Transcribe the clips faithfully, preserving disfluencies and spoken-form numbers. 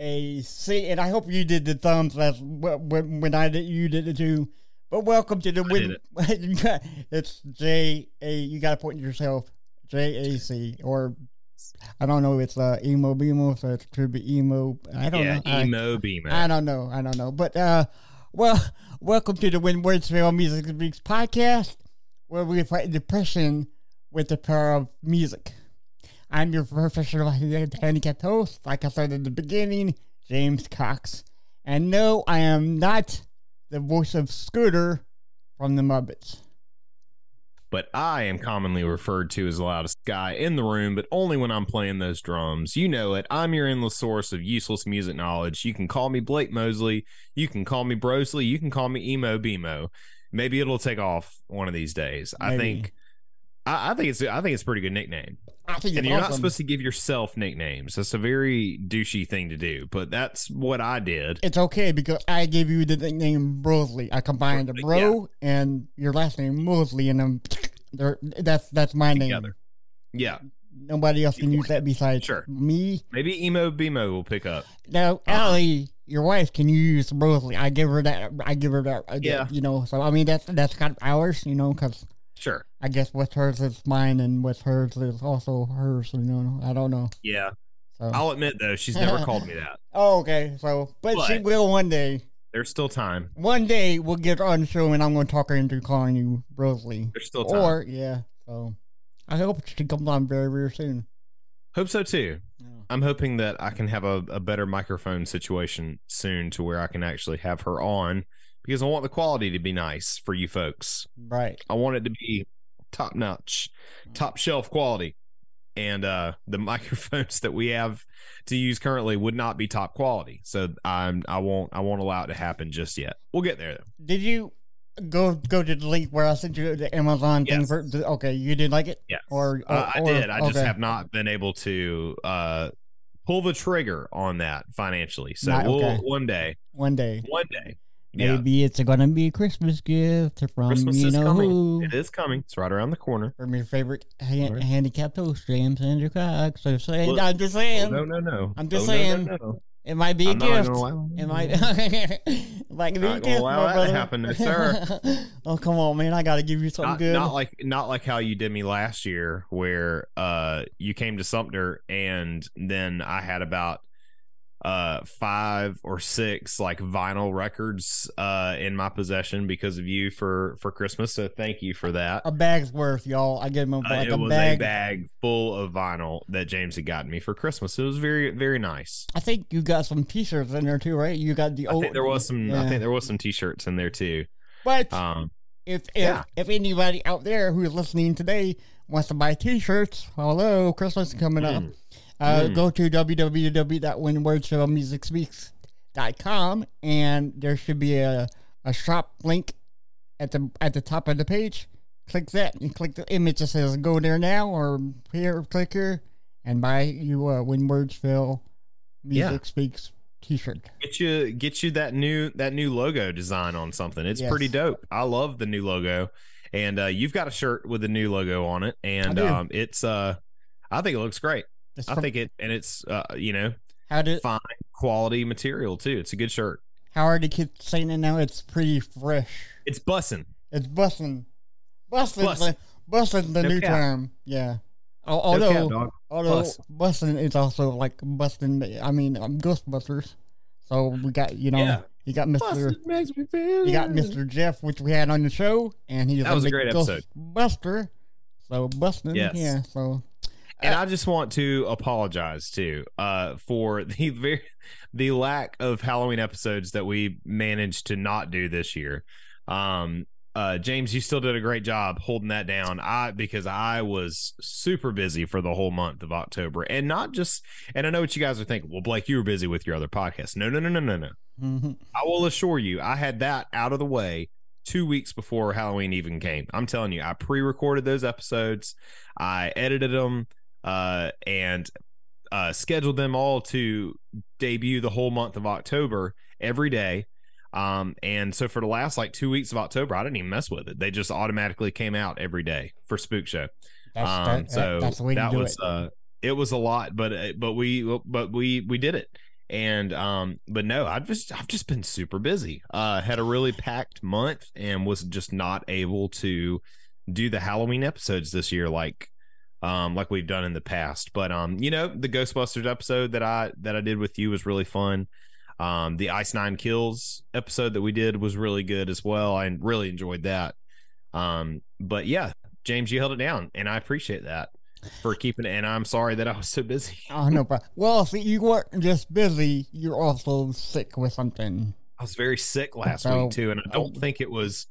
A C, and I hope you did the thumbs last when, when I did, you did it too. But welcome to the win. It. It's J A. You got to point yourself J A C, or I don't know. It's uh, emo BMO, so it could be emo. I don't yeah, know. Emo BMO. I don't know. I don't know. But uh, well, welcome to the When Words Fail Music Speaks podcast, where we fight depression with the power of music. I'm your professional handicapped host, like I said at the beginning, James Cox. And no, I am not the voice of Scooter from the Muppets. But I am commonly referred to as the loudest guy in the room, but only when I'm playing those drums. You know it. I'm your endless source of useless music knowledge. You can call me Blake Mosley. You can call me Brosley. You can call me Emo Bemo. Maybe it'll take off one of these days. Maybe. I think... I think it's I think it's a pretty good nickname. I think it's and you're awesome. Not supposed to give yourself nicknames. That's a very douchey thing to do, but that's what I did. It's okay because I gave you the nickname Brosley. I combined a bro yeah. and your last name Mosley, and um, that's that's my Together. name. Yeah. Nobody else can use that besides sure. me. Maybe Emo Bemo will pick up. Now, Allie, your wife, can use Brosley. I give her that. I give her that. Yeah. You know. So I mean, that's that's kind of ours. You know, because. Sure. I guess what's hers is mine, and what's hers is also hers. You know, I don't know. Yeah. So. I'll admit though, she's never called me that. Oh, okay. So, but, but she will one day. There's still time. One day we'll get on the show, and I'm going to talk her into calling you Rosalie. There's still time. Or yeah. So, I hope she comes on very, very soon. Hope so too. Yeah. I'm hoping that I can have a, a better microphone situation soon, to where I can actually have her on. Because I want the quality to be nice for you folks. Right. I want it to be top notch, top shelf quality. And uh, the microphones that we have to use currently would not be top quality. So I'm, I won't I won't allow it to happen just yet. We'll get there though. Did you go go to the link where I sent you the Amazon yes. thing? For, okay, you did like it? Yeah. Or, or, uh, I or, did. I okay. just have not been able to uh, pull the trigger on that financially. So not, we'll, okay. one day. One day. One day. Maybe yeah. it's going to be a Christmas gift from Christmas you know coming. who. It is coming. It's right around the corner. From your favorite ha- right. handicapped host, James Andrew Cox. So say, Look, I'm just saying. Oh, no, no, no. I'm just oh, saying. No, no, no. It might be a I'm gift. Allow it might, it might be a gift, allow that to happen to sir. Oh, come on, man. I got to give you something not, good. Not like not like how you did me last year where uh, you came to Sumter and then I had about uh five or six like vinyl records uh in my possession because of you for for Christmas, so thank you for that. A bag's worth, y'all. I gave him like uh, a was bag. a bag full of vinyl that James had gotten me for Christmas. It was very, very nice. I think you got some t-shirts in there too, right? You got the old I think there was some yeah. I think there was some t-shirts in there too. But um if if, yeah. if anybody out there who is listening today wants to buy t-shirts, hello, Christmas is coming mm. up. Uh, mm. Go to w w w dot when words fail music speaks dot com and there should be a, a shop link at the at the top of the page. Click that and click the image that says go there now or here, click here, and buy you a When Words Fail Music yeah. Speaks t-shirt. Get you get you that new that new logo design on something. It's yes. pretty dope. I love the new logo, and uh, you've got a shirt with the new logo on it, and um, it's uh, I think it looks great. It's I from, think it, and it's, uh, you know, how do, fine quality material, too. It's a good shirt. How are the kids saying it now? It's pretty fresh. It's bussin'. It's bussin'. Bussin's the, bussin the no new cap. term. Yeah. Although, no cap, dog. although Bus. bussin' is also like bustin', I mean, um, Ghostbusters. So we got, you know, yeah. you got Mister Makes me feel you got Mister Jeff, which we had on the show, and he was, that was a great episode. Ghostbuster. So bustin'. Yes. Yeah. So. And I just want to apologize too uh, for the very, the lack of Halloween episodes that we managed to not do this year. Um, uh, James, you still did a great job holding that down. I because I was super busy for the whole month of October, and not just. And I know what you guys are thinking. Well, Blake, you were busy with your other podcast. No, no, no, no, no, no. Mm-hmm. I will assure you, I had that out of the way two weeks before Halloween even came. I'm telling you, I pre-recorded those episodes. I edited them uh, and uh, scheduled them all to debut the whole month of October every day. Um, and so for the last like two weeks of October, I didn't even mess with it. They just automatically came out every day for Spook Show. That's, um, that, so that's the way that to do was, it. Uh, it was a lot, but, but we, but we, we did it. And, um, but no, I've just, I've just been super busy, uh, had a really packed month and was just not able to do the Halloween episodes this year. Like, um, like we've done in the past, but, um, you know, the Ghostbusters episode that I, that I did with you was really fun. Um, the Ice Nine Kills episode that we did was really good as well. I really enjoyed that. Um, but yeah, James, you held it down and I appreciate that. For keeping it, and I'm sorry that I was so busy. Oh, no problem. Well, if you weren't just busy, you're also sick with something. I was very sick last so, week, too, and I don't oh. think it was...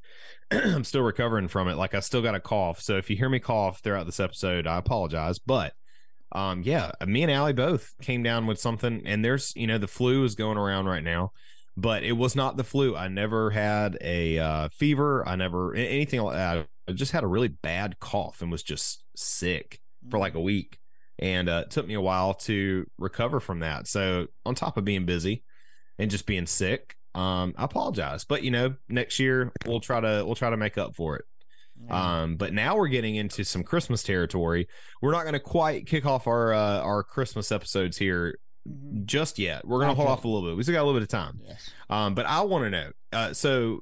I'm still recovering from it. Like, I still got a cough, so if you hear me cough throughout this episode, I apologize. But, um, yeah, me and Allie both came down with something, and there's, you know, the flu is going around right now, but it was not the flu. I never had a uh, fever. I never... Anything like that. I just had a really bad cough and was just sick for like a week, and uh, it took me a while to recover from that. So on top of being busy and just being sick, um, I apologize, but you know, next year we'll try to, we'll try to make up for it. Yeah. Um, but now we're getting into some Christmas territory. We're not going to quite kick off our, uh, our Christmas episodes here mm-hmm. just yet. We're going to hold off a little bit. We still got a little bit of time. Yes. Um, but I want to know, uh, so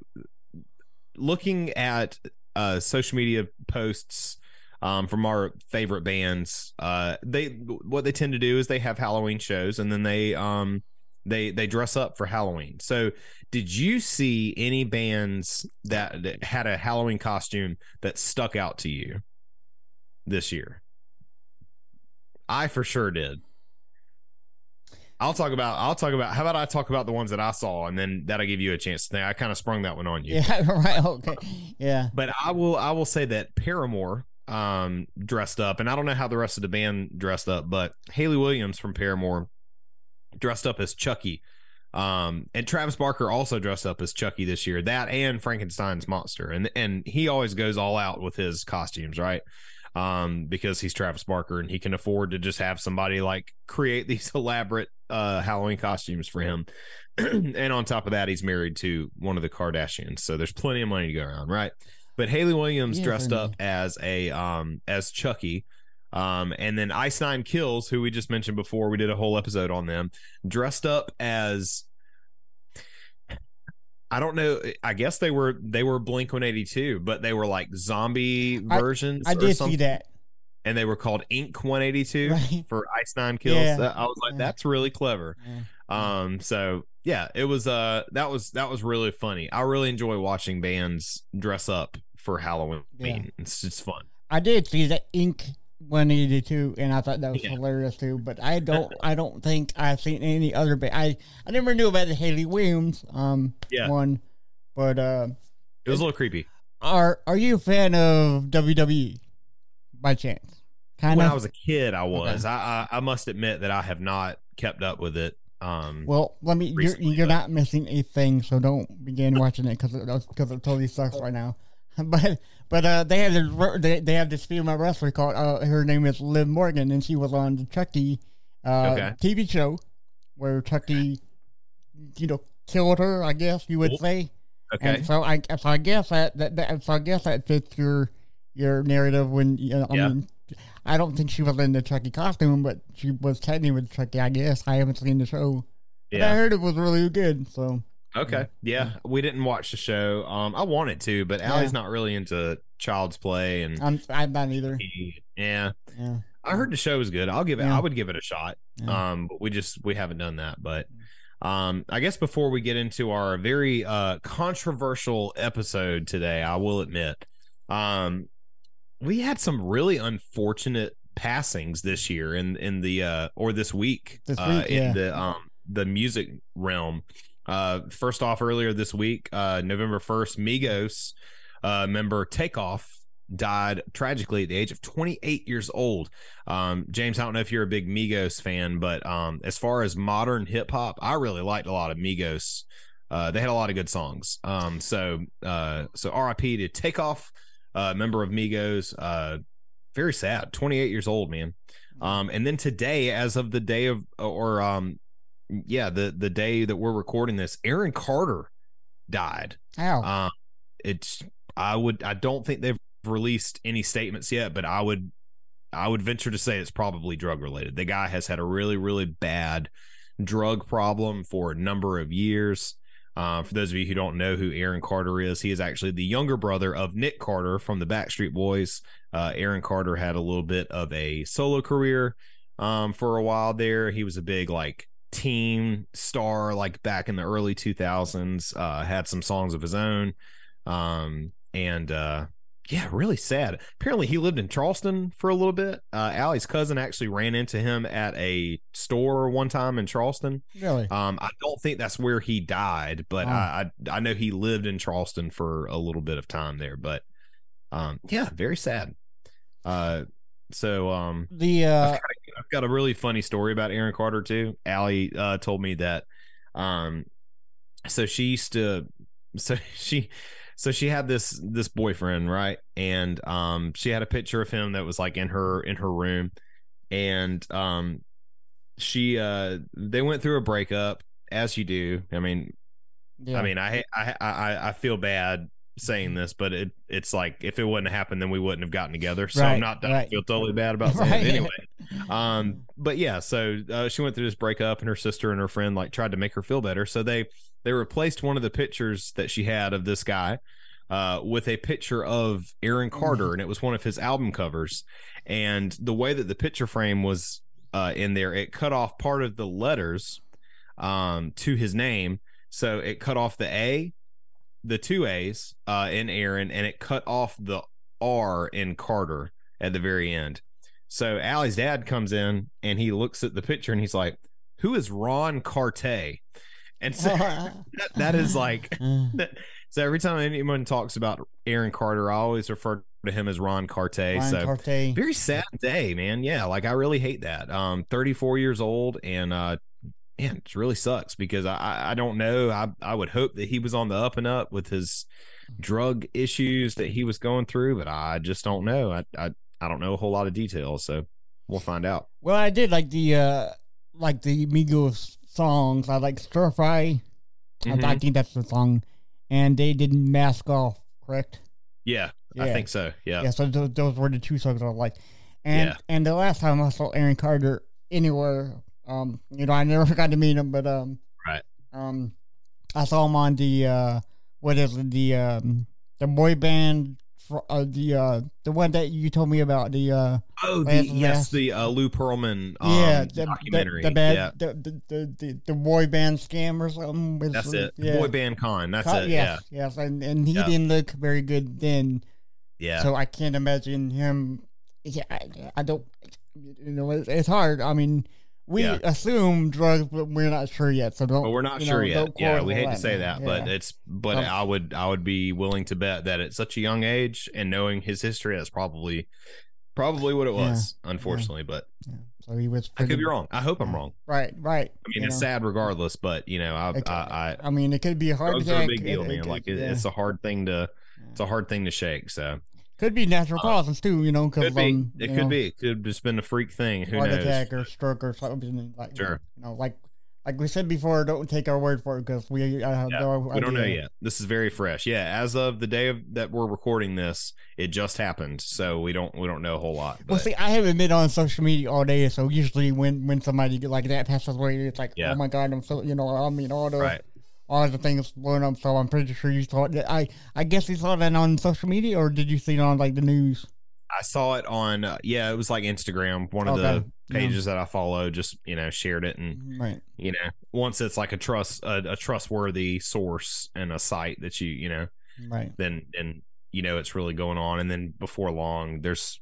looking at, uh, social media posts, Um, from our favorite bands, uh, they what they tend to do is they have Halloween shows, and then they um they they dress up for Halloween. So, did you see any bands that, that had a Halloween costume that stuck out to you this year? I for sure did. I'll talk about. I'll talk about. How about I talk about the ones that I saw, and then that'll give you a chance to think. I kind of sprung that one on you. Yeah. Right. Okay. Yeah. But I will. I will say that Paramore um dressed up, and I don't know how the rest of the band dressed up, but Hayley Williams from Paramore dressed up as Chucky, um and Travis Barker also dressed up as Chucky this year, that and Frankenstein's monster, and and he always goes all out with his costumes, right? Um because he's Travis Barker and he can afford to just have somebody like create these elaborate uh Halloween costumes for him. And on top of that, he's married to one of the Kardashians, so there's plenty of money to go around, right? But Hayley Williams yeah, dressed up as a um as Chucky, um and then Ice Nine Kills, who we just mentioned before, we did a whole episode on them, dressed up as, I don't know, I guess they were they were Blink one eighty-two, but they were like zombie I, versions. I or did something. see that, and they were called Ink one eighty-two right. for Ice Nine Kills. Yeah. I was like, yeah. that's really clever. Yeah. Um, so. Yeah, it was uh that was that was really funny. I really enjoy watching bands dress up for Halloween. Yeah. It's just fun. I did see the Ink one eighty-two, and I thought that was yeah. hilarious too. But I don't I don't think I've seen any other band. I I never knew about the Hayley Williams um yeah. one, but uh, it was a little creepy. Are Are you a fan of W W E by chance? Kind when of? I was a kid, I was. Okay. I, I I must admit that I have not kept up with it. Um, well, let me. Recently, you're you're but... not missing a thing, so don't begin watching it because it, because it totally sucks right now. But but uh, they have this they, they have this female wrestler called uh, her name is Liv Morgan, and she was on the Chucky uh, okay. T V show where Chucky, you know, killed her. I guess you would say. Okay. And so I so I guess that, that, that so I guess that fits your your narrative when you know, yeah. I mean, I don't think she was in the Chucky costume, but she was technically with Chucky, I guess. I haven't seen the show. But yeah. I heard it was really good, so. Okay, yeah. yeah. We didn't watch the show. Um, I wanted to, but yeah. Allie's not really into Child's Play. And I'm, I'm not either. Yeah. yeah. I heard the show was good. I'll give it, yeah. I would give it a shot. Yeah. Um, but we just, we haven't done that. But um, I guess before we get into our very uh, controversial episode today, I will admit, um, we had some really unfortunate passings this year in, in the uh, or this week, this week uh, in yeah. the um, the music realm. Uh, first off, earlier this week, uh, November first, Migos uh, member Takeoff died tragically at the age of twenty-eight years old. Um, James, I don't know if you're a big Migos fan, but um, as far as modern hip hop, I really liked a lot of Migos. Uh, they had a lot of good songs. Um, so, uh, so R I P to Takeoff, uh, member of Migos. Uh, very sad. twenty-eight years old, man. Um, and then today, as of the day of, or um, yeah, the the day that we're recording this, Aaron Carter died. Ow. Um, it's I would I don't think they've released any statements yet, but I would I would venture to say it's probably drug related. The guy has had a really really bad drug problem for a number of years. Uh, for those of you who don't know who Aaron Carter is, he is actually the younger brother of Nick Carter from the Backstreet Boys. Uh, Aaron Carter had a little bit of a solo career um, for a while there. He was a big like teen star, like back in the early two thousands. Uh, had some songs of his own, um, and uh, yeah, really sad. Apparently, he lived in Charleston for a little bit. Uh, Allie's cousin actually ran into him at a store one time in Charleston. Really? Um, I don't think that's where he died, but oh. I, I I know he lived in Charleston for a little bit of time there. But um, yeah, very sad. Uh, so um, the uh, I've, got a, I've got a really funny story about Aaron Carter too. Allie uh, told me that. Um, so she used to. So she. So she had this this boyfriend, right? And um, she had a picture of him that was like in her in her room, and um, she uh, they went through a breakup, as you do. I mean, yeah. I mean, I I I I feel bad saying this, but it it's like if it wouldn't have happened, then we wouldn't have gotten together. So right, I'm not right. I feel totally bad about saying right. it anyway. Um, but yeah, so uh, she went through this breakup, and her sister and her friend like tried to make her feel better, so they. They replaced one of the pictures that she had of this guy uh, with a picture of Aaron Carter, and it was one of his album covers. And the way that the picture frame was uh, in there, it cut off part of the letters um, to his name. So it cut off the A, the two A's uh, in Aaron, and it cut off the R in Carter at the very end. So Allie's dad comes in, and he looks at the picture, and he's like, "Who is Ron Carter?" And so that, that is like, that, so every time anyone talks about Aaron Carter, I always refer to him as Ron Carter. Ron so Carter. Very sad day, man. Yeah. Like I really hate that. Um, thirty-four years old, and, uh, man, it really sucks because I, I don't know. I, I would hope that he was on the up and up with his drug issues that he was going through, but I just don't know. I, I, I don't know a whole lot of details. So we'll find out. Well, I did like the, uh, like the Migos songs. I like Stir Fry. Mm-hmm. I think that's the song. And they did Mask Off, correct? Yeah, yeah. I think so. Yeah. Yeah. So those, those were the two songs I liked. And yeah. and the last time I saw Aaron Carter anywhere, um, you know, I never got to meet him, but um, right. Um, I saw him on the uh, what is it, the um, the boy band for uh, the uh, the one that you told me about the uh, oh the, yes the uh, Lou Pearlman um, yeah the, documentary the, the bad, yeah the the, the the the boy band scam or something with, that's it yeah. boy band con that's con, it yes, yeah yes and and he yeah. didn't look very good then yeah so I can't imagine him yeah I, I don't you know it's, it's hard I mean we yeah. assume drugs but we're not sure yet so don't but we're not sure know, yet yeah we hate to say that, that yeah. but it's but um, I would I would be willing to bet that at such a young age and knowing his history that's probably probably what it was yeah, unfortunately yeah, but yeah. So he was pretty, I could be wrong I hope I'm wrong right right I mean it's know. sad regardless but you know I could, I, I I mean it could be a hard drugs attack, are a big deal it, man it could, like it, yeah. it's a hard thing to it's a hard thing to shake so could be natural causes uh, too, you know. Cause, could be. Um, it could know, be. It could just been a freak thing. Who heart knows? Attack or stroke or something like. Sure. You know, like like we said before, don't take our word for it because we uh, yeah, no, we don't know yet. This is very fresh. Yeah, as of the day of, that we're recording this, it just happened, so we don't we don't know a whole lot. But. Well, see, I haven't been on social media all day, so usually when when somebody like that passes away, it's like, yeah. oh my god, I'm so you know, I mean, all the. Right. All the things blowing up, so I'm pretty sure you saw it. I, I guess you saw that on social media, or did you see it on like the news? I saw it on, uh, yeah, it was like Instagram. One of okay. the pages yeah. that I follow just, you know, shared it, and right. you know, once it's like a trust, a, a trustworthy source and a site that you, you know, right, then and you know it's really going on, and then before long, there's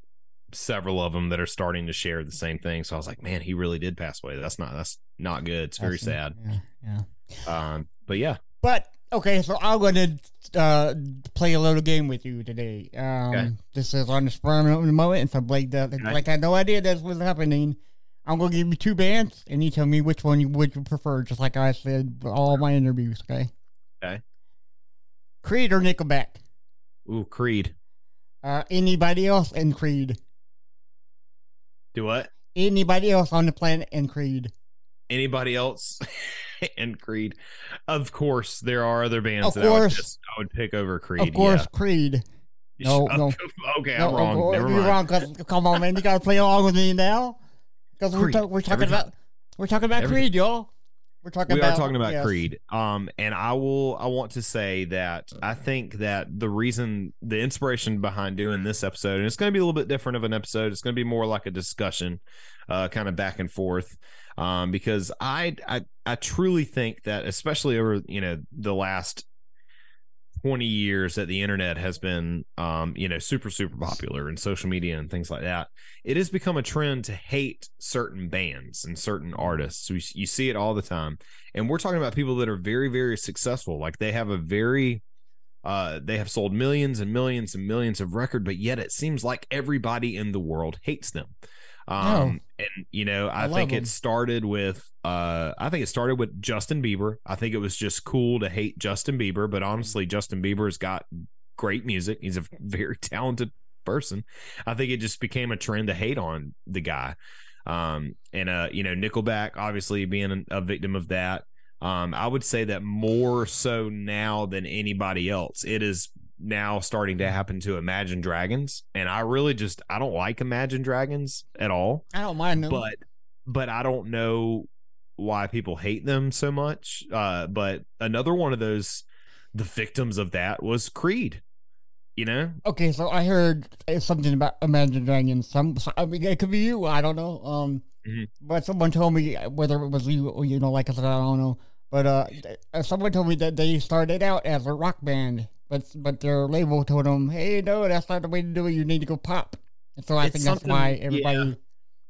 several of them that are starting to share the same thing. So I was like, man, he really did pass away. That's not that's not good. It's very that's, sad. Yeah. yeah. Um. But yeah, But, okay, so I'm going to uh, play a little game with you today. Um, okay. This is on the spur of the moment, and so Blake, does, right. Blake had no idea this was happening. I'm going to give you two bands, and you tell me which one you would prefer, just like I said with all my interviews, okay? Okay. Creed or Nickelback? Ooh, Creed. Uh, anybody else in Creed? Do what? Anybody else on the planet in Creed? Anybody else in Creed? Of course, there are other bands of that course. I, would just, I would pick over Creed. Of course, yeah. Creed. No, no. Okay, no, I'm wrong. No, Never you're mind. Wrong. Come on, man. You got to play along with me now. Because we're, ta- we're talking Every about time. we're talking about Every Creed, time. y'all. We're talking. We about, are talking about yes. Creed. Um, and I will. I want to say that I think that the reason, the inspiration behind doing this episode, and it's going to be a little bit different of an episode. It's going to be more like a discussion, uh, kind of back and forth. Um, because I, I, I truly think that, especially over, you know, the last twenty years that the internet has been, um, you know, super, super popular, and social media and things like that, it has become a trend to hate certain bands and certain artists. We, you see it all the time. And we're talking about people that are very, very successful. Like they have a very, uh, they have sold millions and millions and millions of records, but yet it seems like everybody in the world hates them. Um, oh. and you know, I, I think it started with, uh, I think it started with Justin Bieber. I think it was just cool to hate Justin Bieber, but honestly, Justin Bieber has got great music. He's a very talented person. I think it just became a trend to hate on the guy. Um, and, uh, you know, Nickelback obviously being a victim of that. Um, I would say that more so now than anybody else, it is now starting to happen to Imagine Dragons, and I really just I don't like Imagine Dragons at all. I don't mind them, but but I don't know why people hate them so much. Uh, but another one of those, the victims of that was Creed. You know? Okay, so I heard something about Imagine Dragons. Some, I mean, it could be you. I don't know. Um, mm-hmm. But someone told me, whether it was you, or, you know, like I said, I don't know. But uh, someone told me that they started out as a rock band. But but their label told them, hey, no, that's not the way to do it. You need to go pop. And so I it's think that's why everybody. Yeah. You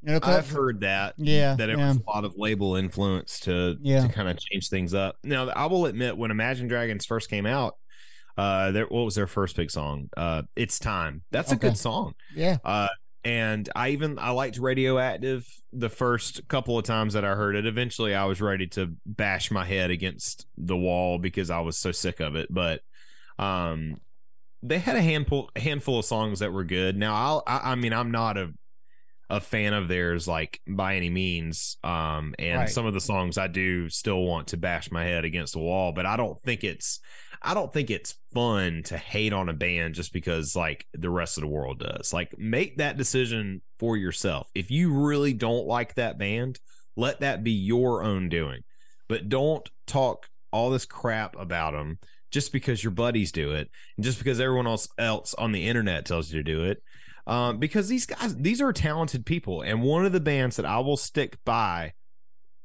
know, I've heard that. Yeah. That it yeah. was a lot of label influence to, yeah. to kind of change things up. Now, I will admit, when Imagine Dragons first came out, uh, their, what was their first big song? Uh, It's Time. That's okay. a good song. Yeah. Uh, and I even, I liked Radioactive the first couple of times that I heard it. Eventually, I was ready to bash my head against the wall because I was so sick of it. But Um, they had a handful handful of songs that were good. Now, I'll, I I mean, I'm not a a fan of theirs, like, by any means. Um, and right. some of the songs I do still want to bash my head against the wall, but I don't think it's I don't think it's fun to hate on a band just because, like, the rest of the world does. Like, make that decision for yourself. If you really don't like that band, let that be your own doing. But don't talk all this crap about them just because your buddies do it, and just because everyone else else on the internet tells you to do it, um, because these guys, these are talented people. And one of the bands that I will stick by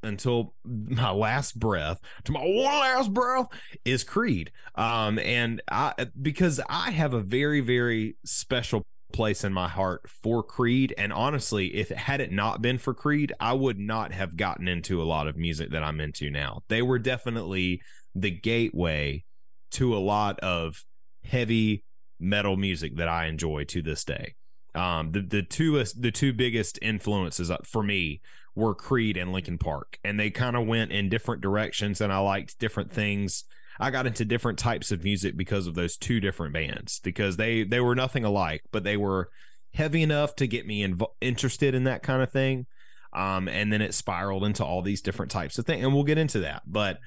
until my last breath, to my one last breath, is Creed. Um, and I, because I have a very, very special place in my heart for Creed. And honestly, if it had it not been for Creed, I would not have gotten into a lot of music that I'm into now. They were definitely the gateway to a lot of heavy metal music that I enjoy to this day. Um, the, the two, the two biggest influences for me were Creed and Linkin Park, and they kind of went in different directions, and I liked different things. I got into different types of music because of those two different bands, because they, they were nothing alike, but they were heavy enough to get me inv- interested in that kind of thing. Um, and then it spiraled into all these different types of things, and we'll get into that. But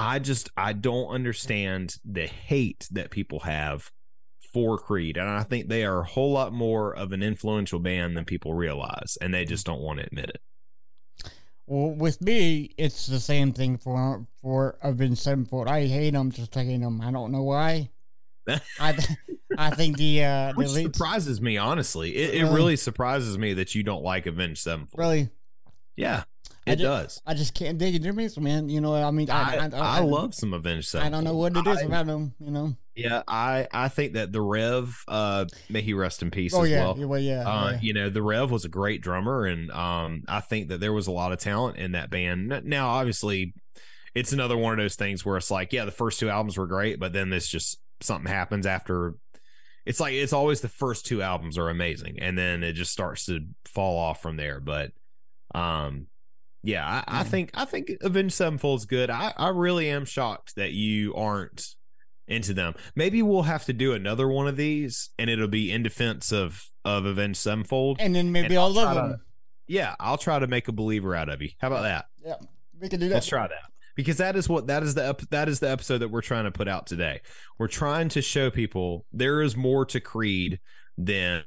I just, I don't understand the hate that people have for Creed. And I think they are a whole lot more of an influential band than people realize, and they just don't want to admit it. Well, with me, it's the same thing for for Avenged Sevenfold. I hate them, just hate them. I don't know why. I th- I think the... Uh, Which the surprises lead- me, honestly. It, it really? really surprises me that you don't like Avenged Sevenfold. Really? Yeah. It I just, does. I just can't dig into music, man. You know, I mean, I I, I, I, I love some Avenged Sevenfold. I don't know what it is I, about them, you know. Yeah, I, I think that the Rev, uh, may he rest in peace. Oh, as yeah, well. well yeah, uh, yeah, you know, the Rev was a great drummer, and um, I think that there was a lot of talent in that band. Now, obviously, it's another one of those things where it's like, yeah, the first two albums were great, but then this just something happens after. It's like, it's always the first two albums are amazing, and then it just starts to fall off from there. But um, yeah, I, I think I think Avenged Sevenfold's good. I, I really am shocked that you aren't into them. Maybe we'll have to do another one of these, and it'll be in defense of of Avenged Sevenfold, and then maybe and I'll love them. To, yeah, I'll try to make a believer out of you. How about that? Yeah, we can do that. Let's try that. Because that is what that is the ep- that is the episode that we're trying to put out today. We're trying to show people there is more to Creed than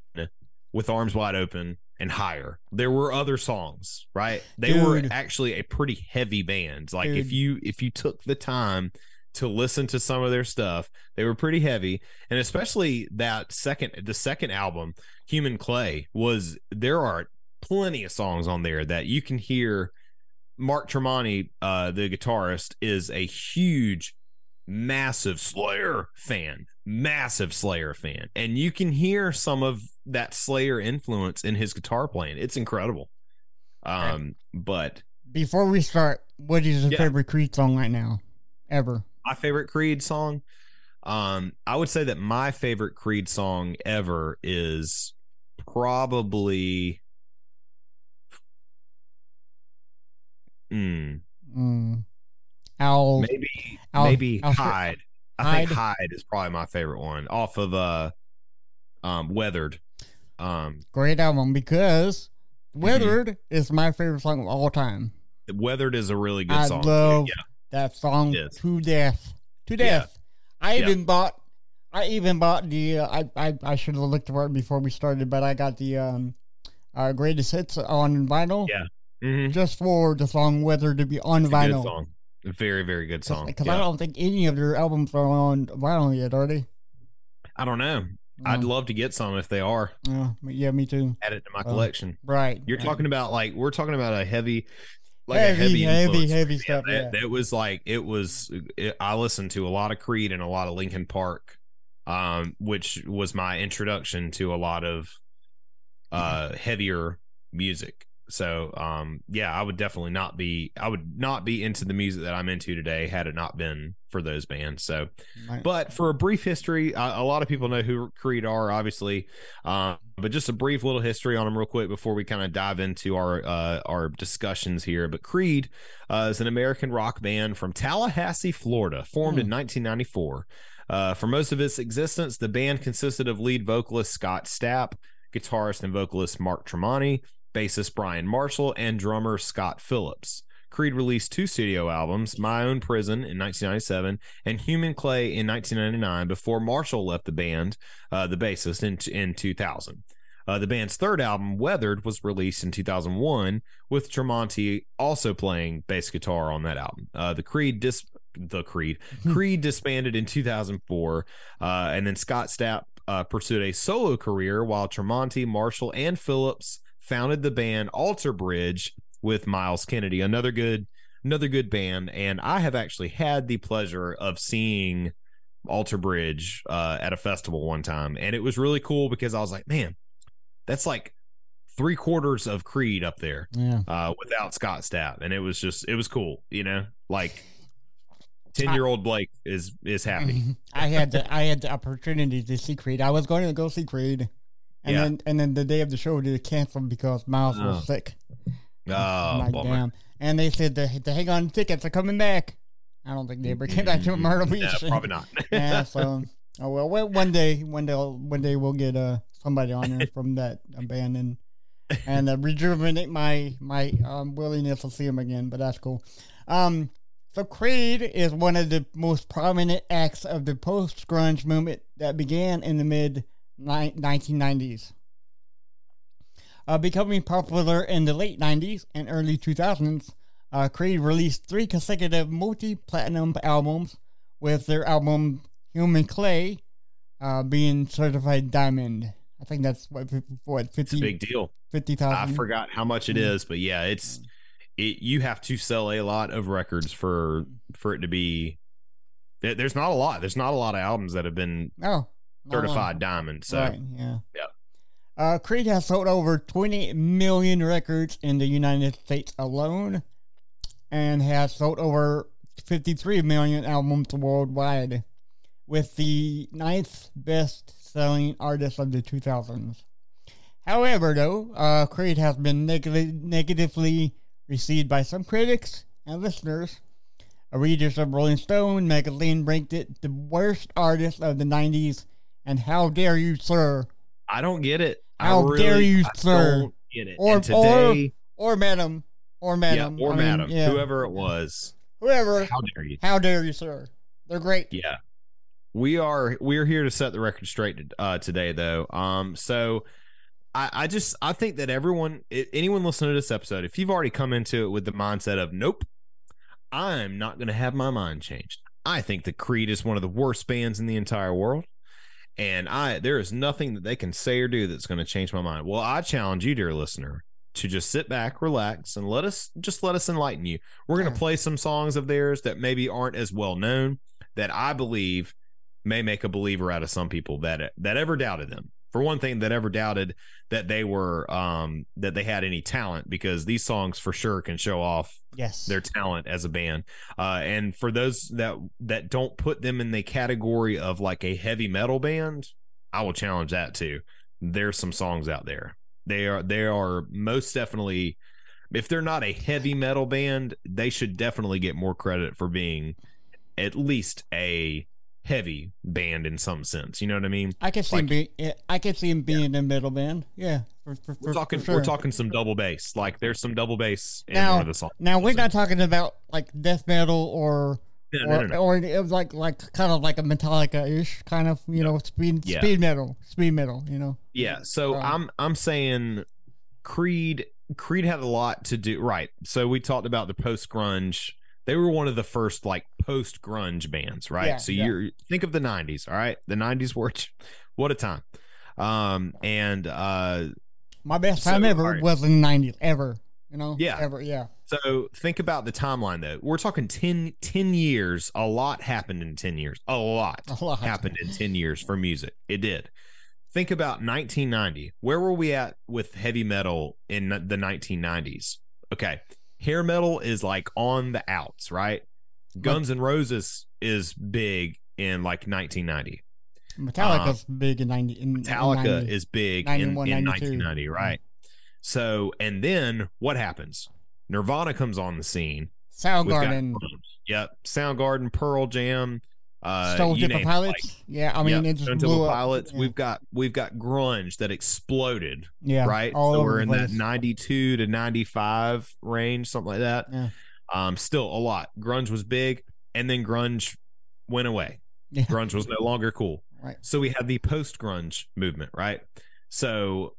With Arms Wide Open and Higher. There were other songs, right? They Dude. were actually a pretty heavy band. Like Dude. if you if you took the time to listen to some of their stuff, they were pretty heavy. And especially that second the second album, Human Clay, was there are plenty of songs on there that you can hear. Mark Tremonti, uh, the guitarist, is a huge, massive Slayer fan, massive Slayer fan. And you can hear some of that Slayer influence in his guitar playing. It's incredible. Um, right. But before we start, what is your yeah. favorite Creed song right now? Ever? My favorite Creed song? Um, I would say that my favorite Creed song ever is probably... Mm. Mm. I'll maybe I'll, maybe I'll, Hide. I Hide. think Hide is probably my favorite one off of uh, um, Weathered. Um, Great album, because Weathered mm-hmm. is my favorite song of all time. Weathered is a really good I song. I love yeah. that song to death. To death. Yeah. I yeah. even bought. I even bought the. Uh, I I I should have looked for it before we started, but I got the um, uh, greatest hits on vinyl. Yeah. Mm-hmm. Just for the song Weather to be on it's vinyl. A good song. A very, very good song. Because yeah. I don't think any of their albums are on vinyl yet, are they? I don't know. Uh, I'd love to get some if they are. Uh, yeah, me too. Add it to my collection. Uh, right. You're right. talking about like, we're talking about a heavy, like heavy, a heavy, heavy, heavy stuff. Yeah, that, yeah. that was like, it was, it, I listened to a lot of Creed and a lot of Linkin Park, um, which was my introduction to a lot of uh, heavier music. So, um, yeah, I would definitely not be, I would not be into the music that I'm into today had it not been for those bands. So, right. But for a brief history, uh, a lot of people know who Creed are, obviously, uh, but just a brief little history on them real quick before we kind of dive into our, uh, our discussions here. But Creed uh, is an American rock band from Tallahassee, Florida, formed mm. in nineteen ninety-four. Uh, for most of its existence, the band consisted of lead vocalist Scott Stapp, guitarist and vocalist Mark Tremonti, bassist Brian Marshall, and drummer Scott Phillips. Creed released two studio albums, My Own Prison in nineteen ninety-seven and Human Clay in nineteen ninety-nine, before Marshall left the band, uh, the bassist, in, in two thousand. Uh, the band's third album, Weathered, was released in two thousand one, with Tremonti also playing bass guitar on that album. Uh, the Creed dis- the Creed Creed disbanded in two thousand four, uh, and then Scott Stapp uh, pursued a solo career, while Tremonti, Marshall, and Phillips founded the band Alter Bridge with Miles Kennedy, another good, another good band. And I have actually had the pleasure of seeing Alter Bridge uh, at a festival one time. And it was really cool because I was like, man, that's like three quarters of Creed up there yeah. uh, without Scott Stapp. And it was just, it was cool. You know, like ten year old Blake is, is happy. I had the, I had the opportunity to see Creed. I was going to go see Creed. And yeah. then and then the day of the show they canceled because Miles oh. was sick. Oh, like, damn. And they said the the hang on tickets are coming back. I don't think they ever came back to Myrtle Beach. No, probably not. yeah, so oh well, well one day one day one day we'll get uh somebody on there from that band and and uh, rejuvenate my my um, willingness to see them again, but that's cool. Um so Creed is one of the most prominent acts of the post grunge movement that began in the mid nineteen nineties, uh, becoming popular in the late nineties and early two thousands. uh, Creed released three consecutive multi-platinum albums, with their album Human Clay uh, being certified diamond. I think that's what, what fifty, it's a big deal. fifty thousand. I forgot how much it is, but yeah, it's it. You have to sell a lot of records for for it to be. There's not a lot. There's not a lot of albums that have been. Oh. Certified diamond, so right, yeah, yeah. Uh, Creed has sold over twenty million records in the United States alone, and has sold over fifty-three million albums worldwide, with the ninth best-selling artist of the two thousands. However, though, uh, Creed has been neg- negatively received by some critics and listeners. A readers of Rolling Stone magazine ranked it the worst artist of the nineties, and how dare you, sir? I don't get it. How really, dare you, I sir? Don't get it. Or, today, or or madam, or madam, yeah, or I madam, mean, yeah. whoever it was, whoever. How dare you? How dare you, sir? They're great. Yeah, we are. We're here to set the record straight uh, today, though. Um, so. I, I just I think that everyone, anyone listening to this episode, if you've already come into it with the mindset of nope, I'm not going to have my mind changed. I think that Creed is one of the worst bands in the entire world, and I there is nothing that they can say or do that's going to change my mind. Well, I challenge you, dear listener, to just sit back, relax, and let us just let us enlighten you. We're going to play some songs of theirs that maybe aren't as well known that I believe may make a believer out of some people that that ever doubted them. For one thing, that ever doubted that they were um, that they had any talent, because these songs for sure can show off yes. their talent as a band. Uh, and for those that that don't put them in the category of like a heavy metal band, I will challenge that too. There's some songs out there. They are they are most definitely, if they're not a heavy metal band, they should definitely get more credit for being at least a heavy band in some sense, you know what I mean? I can see like, him be, I can see him being yeah. a metal band. Yeah, for, for, we're talking for sure. we're talking some double bass. Like there's some double bass in now, one of the songs. Now we're not talking about like death metal or no, no, or, no, no. or it was like like kind of like a Metallica ish kind of you no. know speed yeah. speed metal speed metal you know. Yeah, so um, I'm I'm saying Creed Creed had a lot to do right. So we talked about the post grunge. They were one of the first like post grunge bands, right? Yeah, so you yeah. think of the nineties, all right? The nineties were what a time. Um, and uh, my best so, time ever right. was in the nineties, ever, you know? Yeah. Ever, yeah. So think about the timeline though. We're talking ten, ten years. A lot happened in ten years. A lot, a lot happened in ten years for music. It did. Think about nineteen ninety. Where were we at with heavy metal in the nineteen nineties? Okay. Hair metal is like on the outs, right? Guns N' Roses is big in like nineteen ninety. Metallica's um, big in ninety. In, Metallica in ninety, is big in, in nineteen ninety, right? Mm-hmm. So, and then what happens? Nirvana comes on the scene. Soundgarden. Got, yep. Soundgarden, Pearl Jam. Uh, Stone Temple Pilots. Like, yeah, I mean, yep, Stone Temple Pilots. Yeah. We've got we've got grunge that exploded. Yeah, right. So we're in that ninety-two to ninety-five range, something like that. Yeah. Um, still a lot. Grunge was big, and then grunge went away. Yeah. Grunge was no longer cool. Right. So we had the post-grunge movement, right? So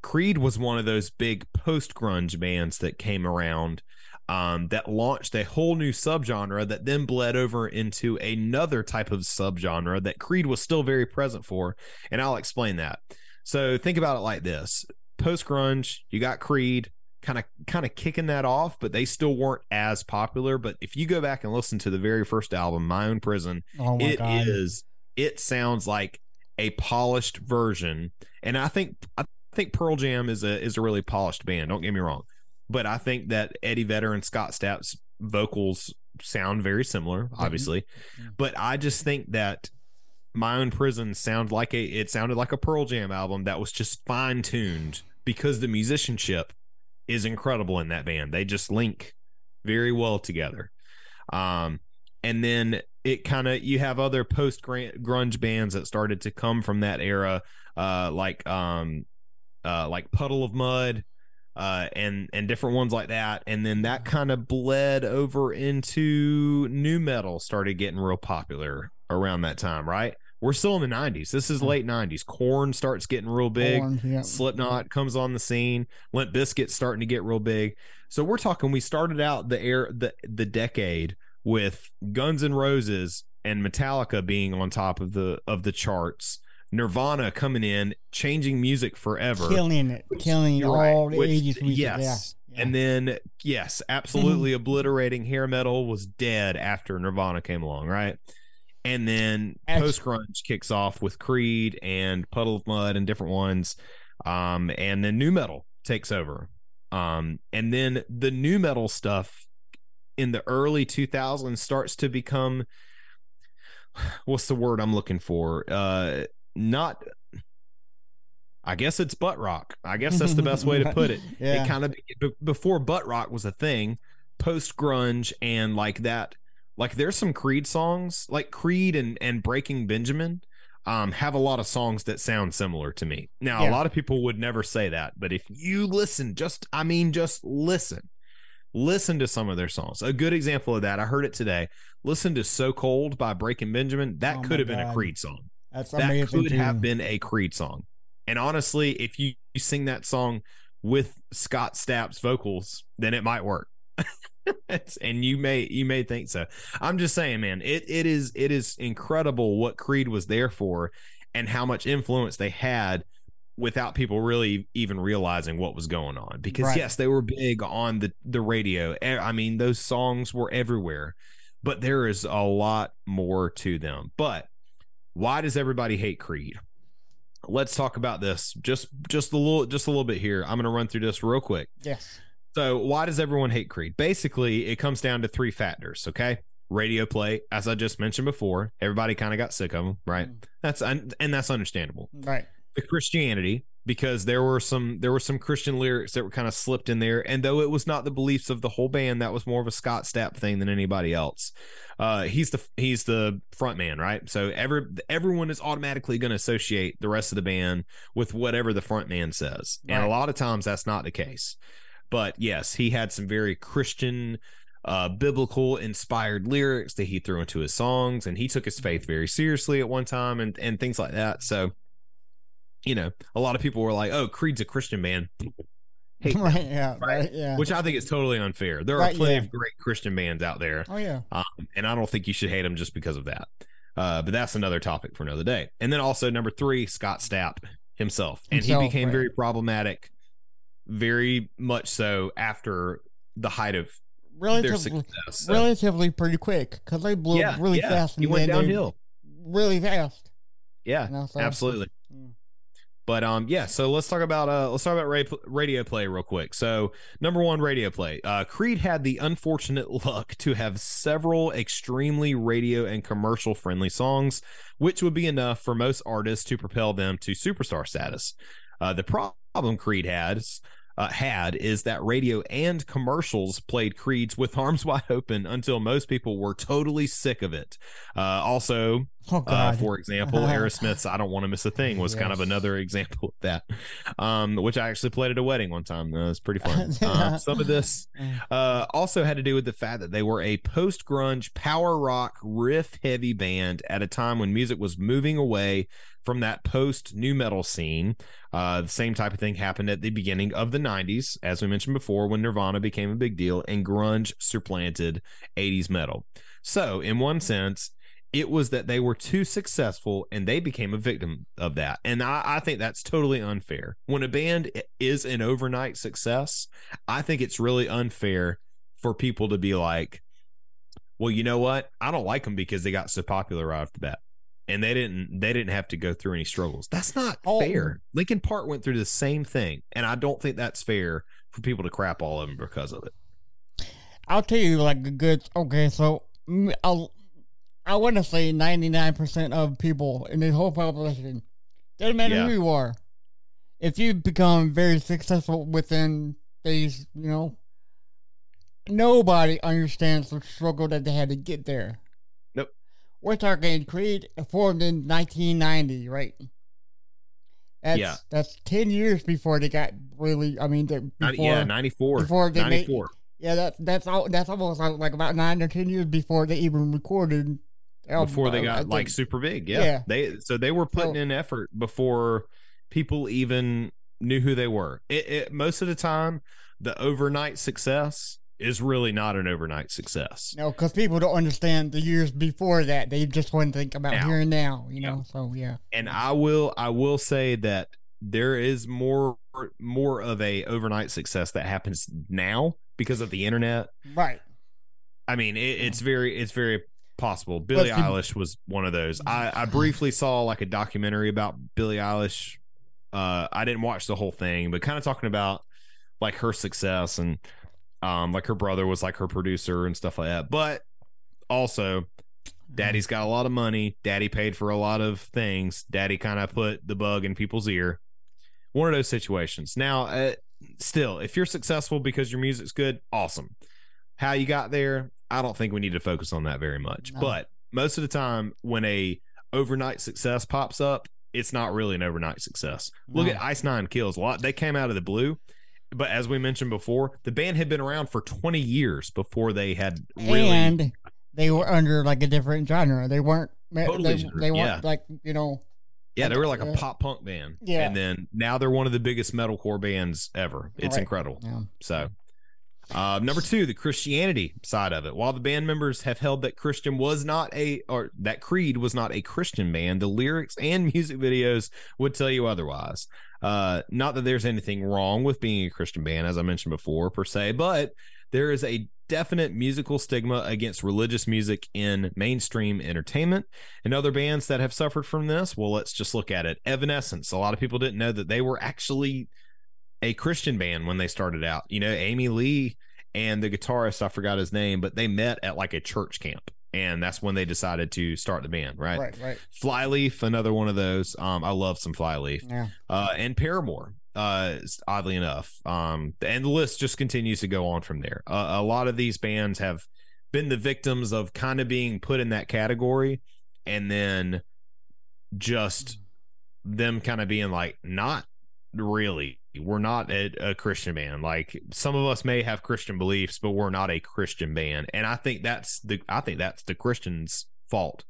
Creed was one of those big post-grunge bands that came around. Um, that launched a whole new subgenre that then bled over into another type of subgenre that Creed was still very present for, and I'll explain that. So think about it like this. Post-grunge, you got Creed kind of kind of kicking that off, but they still weren't as popular. But if you go back and listen to the very first album, My Own Prison, oh my it God. is it sounds like a polished version. And I think I think Pearl Jam is a is a really polished band, don't get me wrong. But I think that Eddie Vedder and Scott Stapp's vocals sound very similar, obviously. Mm-hmm. But I just think that My Own Prison sound like a it sounded like a Pearl Jam album that was just fine-tuned, because the musicianship is incredible in that band. They just link very well together. Um, and then it kind of you have other post-grunge bands that started to come from that era, uh, like um, uh, like Puddle of Mud. Uh, and and different ones like that, and then that kind of bled over into nu metal, started getting real popular around that time, right? We're still in the nineties. This is late nineties. Korn starts getting real big. Korn, yeah. Slipknot comes on the scene. Limp Bizkit's starting to get real big. So we're talking. We started out the air the the decade with Guns N' Roses and Metallica being on top of the of the charts. Nirvana coming in, changing music forever, killing it, which, killing all right, the eighties music. Yes, yeah, yeah. And then yes, absolutely obliterating hair metal was dead after Nirvana came along, right? And then post grunge kicks off with Creed and Puddle of Mud and different ones, um, and then nu metal takes over, um, and then the nu metal stuff in the early two thousands starts to become, what's the word I'm looking for? Uh, not, I guess it's butt rock. I guess that's the best way to put it. Yeah. It kind of, b- before butt rock was a thing, post grunge and like that, like there's some Creed songs, like Creed and, and Breaking Benjamin um, have a lot of songs that sound similar to me. Now, yeah. a lot of people would never say that, but if you listen, just, I mean, just listen, listen to some of their songs. A good example of that, I heard it today. Listen to So Cold by Breaking Benjamin. That oh could have God. been a Creed song. That's that could too. have been a Creed song. And honestly, if you, you sing that song with Scott Stapp's vocals, then it might work. And you may you may think so. I'm just saying, man, it it is it is incredible what Creed was there for and how much influence they had without people really even realizing what was going on. Because right. yes, they were big on the, the radio. I mean, those songs were everywhere, but there is a lot more to them. But why does everybody hate Creed? Let's talk about this just just a little just a little bit here. I'm going to run through this real quick. Yes. So why does everyone hate Creed? Basically, it comes down to three factors, okay? Radio play, as I just mentioned before, everybody kind of got sick of them, right? Mm. That's un- and that's understandable. Right. The Christianity, because there were some there were some Christian lyrics that were kind of slipped in there, and though it was not the beliefs of the whole band, that was more of a Scott Stapp thing than anybody else. Uh, he's the he's the front man, right? So every everyone is automatically going to associate the rest of the band with whatever the front man says, right. And a lot of times that's not the case. But yes, he had some very Christian, uh, biblical inspired lyrics that he threw into his songs, and he took his faith very seriously at one time, and and things like that. So, you know, a lot of people were like, "Oh, Creed's a Christian band." Hey, right, yeah, right? right, yeah. Which I think is totally unfair. There right, are plenty yeah. of great Christian bands out there. Oh yeah, um, and I don't think you should hate them just because of that. Uh, but that's another topic for another day. And then also number three, Scott Stapp himself, and himself, he became right. very problematic. Very much so after the height of relatively, their success. So. Relatively pretty quick because they blew yeah, up really yeah. fast. And he went downhill. Really fast. Yeah, no, so. absolutely. Mm. But um, yeah. So let's talk about uh, let's talk about ra- radio play real quick. So number one, radio play. Uh, Creed had the unfortunate luck to have several extremely radio and commercial friendly songs, which would be enough for most artists to propel them to superstar status. Uh, the problem Creed had. Uh, had is that radio and commercials played Creed's With Arms Wide Open until most people were totally sick of it. Uh, also, oh, uh, for example, Aerosmith's I Don't Want to Miss a Thing was yes. kind of another example of that, um, which I actually played at a wedding one time. Uh, it was pretty fun. Uh, some of this uh, also had to do with the fact that they were a post-grunge, power rock, riff-heavy band at a time when music was moving away from that post new metal scene. Uh, the same type of thing happened at the beginning of the nineties, as we mentioned before, when Nirvana became a big deal and grunge supplanted eighties metal. So in one sense, it was that they were too successful and they became a victim of that. And I, I think that's totally unfair. When a band is an overnight success, I think it's really unfair for people to be like, well, you know what? I don't like them because they got so popular right off the bat. And they didn't they didn't have to go through any struggles. That's not oh. fair. Linkin Park went through the same thing, and I don't think that's fair for people to crap all of them because of it. I'll tell you, like, the good... Okay, so I'll, I want to say ninety-nine percent of people in this whole population, doesn't matter yeah. who you are, if you become very successful within these, you know, nobody understands the struggle that they had to get there. We're talking Creed formed in nineteen ninety, right? That's, yeah. That's ten years before they got really, I mean, before, uh, yeah, ninety-four. Before they ninety-four. Made, yeah, that's that's all. That's almost like about nine or ten years before they even recorded. Album, before they got like super big, yeah. yeah. They so they were putting so, in effort before people even knew who they were. It, it most of the time, the overnight success is really not an overnight success. No, because people don't understand the years before that. They just want to think about now. here and now, you yeah. know. So yeah. And I will, I will say that there is more, more of a overnight success that happens now because of the internet. Right. I mean, it, it's very, it's very possible. Billie Let's Eilish see. was one of those. I, I briefly saw like a documentary about Billie Eilish. Uh, I didn't watch the whole thing, but kind of talking about like her success and. Um, like her brother was like her producer and stuff like that. But also, Daddy's got a lot of money. Daddy paid for a lot of things. Daddy kind of put the bug in people's ear. One of those situations. Now, uh, still, if you're successful because your music's good, awesome. How you got there, I don't think we need to focus on that very much. No. But most of the time, when a overnight success pops up, it's not really an overnight success. No. Look at Ice Nine Kills. A lot. They came out of the blue. But as we mentioned before, the band had been around for twenty years before they had really... And they were under like a different genre. They weren't... Totally they, they weren't yeah. like, you know... Yeah, they were like a pop punk band. Yeah. And then now they're one of the biggest metalcore bands ever. It's right. incredible. Yeah. So, uh, number two, the Christianity side of it. While the band members have held that Christian was not a, or that Creed was not a Christian band, the lyrics and music videos would tell you otherwise. Uh, not that there's anything wrong with being a Christian band, as I mentioned before, per se, but there is a definite musical stigma against religious music in mainstream entertainment, and other bands that have suffered from this. Well, let's just look at it. Evanescence. A lot of people didn't know that they were actually a Christian band when they started out. You know, Amy Lee and the guitarist, I forgot his name, but they met at like a church camp, and that's when they decided to start the band. Right. Right. right. Flyleaf, another one of those. Um, I love some Flyleaf. Yeah. Uh, and Paramore. Uh, oddly enough, um, and the list just continues to go on from there. Uh, a lot of these bands have been the victims of kind of being put in that category, and then just them kind of being like, not really, we're not a, a Christian band. Like, some of us may have Christian beliefs, but we're not a Christian band. And I think that's the, I think that's the Christian's fault.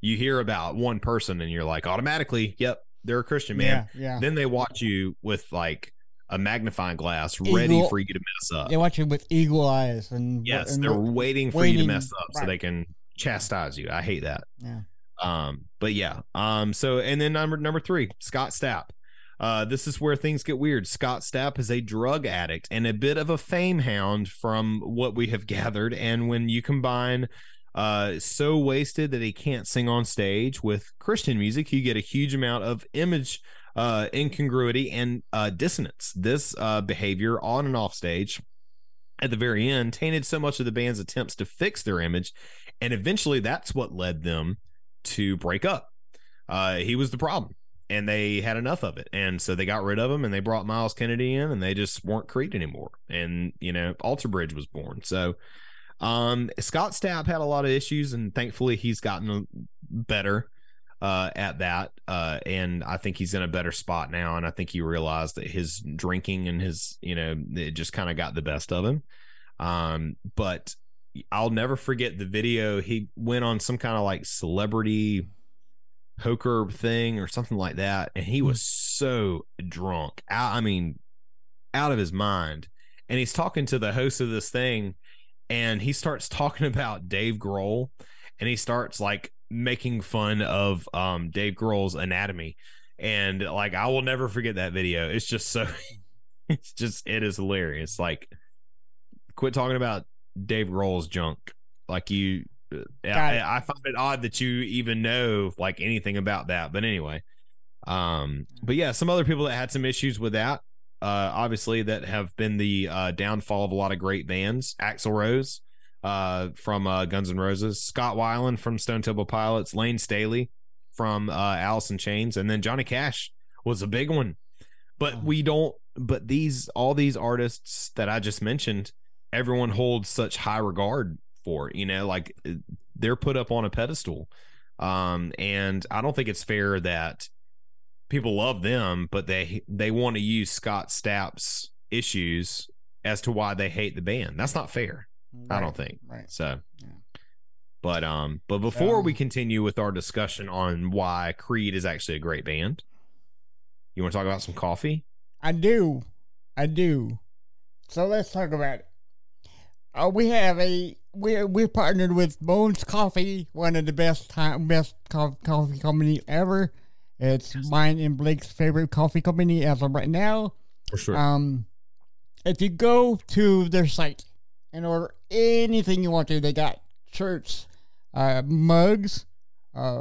You hear about one person and you're like, automatically, yep, they're a Christian man. Yeah, yeah. Then they watch you with like a magnifying glass, eagle, ready for you to mess up. They watch you with eagle eyes, and yes, and they're waiting for waiting, you to mess up right. so they can chastise you. I hate that. Yeah. Um. But yeah. Um. So, and then number number three, Scott Stapp. Uh. This is where things get weird. Scott Stapp is a drug addict and a bit of a fame hound, from what we have gathered. And when you combine Uh, so wasted that he can't sing on stage with Christian music, you get a huge amount of image uh, incongruity and uh, dissonance. This uh, behavior on and off stage at the very end tainted so much of the band's attempts to fix their image, and eventually that's what led them to break up. Uh, he was the problem, and they had enough of it, and so they got rid of him, and they brought Miles Kennedy in, and they just weren't Creed anymore. And, you know, Alter Bridge was born. So Um, Scott Stapp had a lot of issues, and thankfully he's gotten better uh, at that. Uh, and I think he's in a better spot now. And I think he realized that his drinking and his, you know, it just kind of got the best of him. Um, but I'll never forget the video. He went on some kind of like celebrity poker thing or something like that, and he was so drunk. I, I mean, out of his mind. And he's talking to the host of this thing, and he starts talking about Dave Grohl, and he starts like making fun of um, Dave Grohl's anatomy. And like, I will never forget that video. It's just so, it's just, it is hilarious. Like, quit talking about Dave Grohl's junk. Like, you, I, I find it odd that you even know like anything about that. But anyway, um, but yeah, some other people that had some issues with that. Uh, obviously, that have been the uh, downfall of a lot of great bands. Axl Rose uh, from uh, Guns N' Roses, Scott Weiland from Stone Temple Pilots, Lane Staley from uh, Alice in Chains, and then Johnny Cash was a big one. But we don't. But these, all these artists that I just mentioned, everyone holds such high regard for. You know, like, they're put up on a pedestal, um, and I don't think it's fair that people love them, but they they want to use Scott Stapp's issues as to why they hate the band. That's not fair. Right, I don't think. Right. So, yeah. but um, but before um, we continue with our discussion on why Creed is actually a great band, you want to talk about some coffee? I do, I do. So let's talk about it. Uh, we have a we we partnered with Bones Coffee, one of the best time, best co- coffee companies ever. It's mine and Blake's favorite coffee company as of right now. For sure. Um, if you go to their site and order anything you want to, they got shirts, uh, mugs, uh,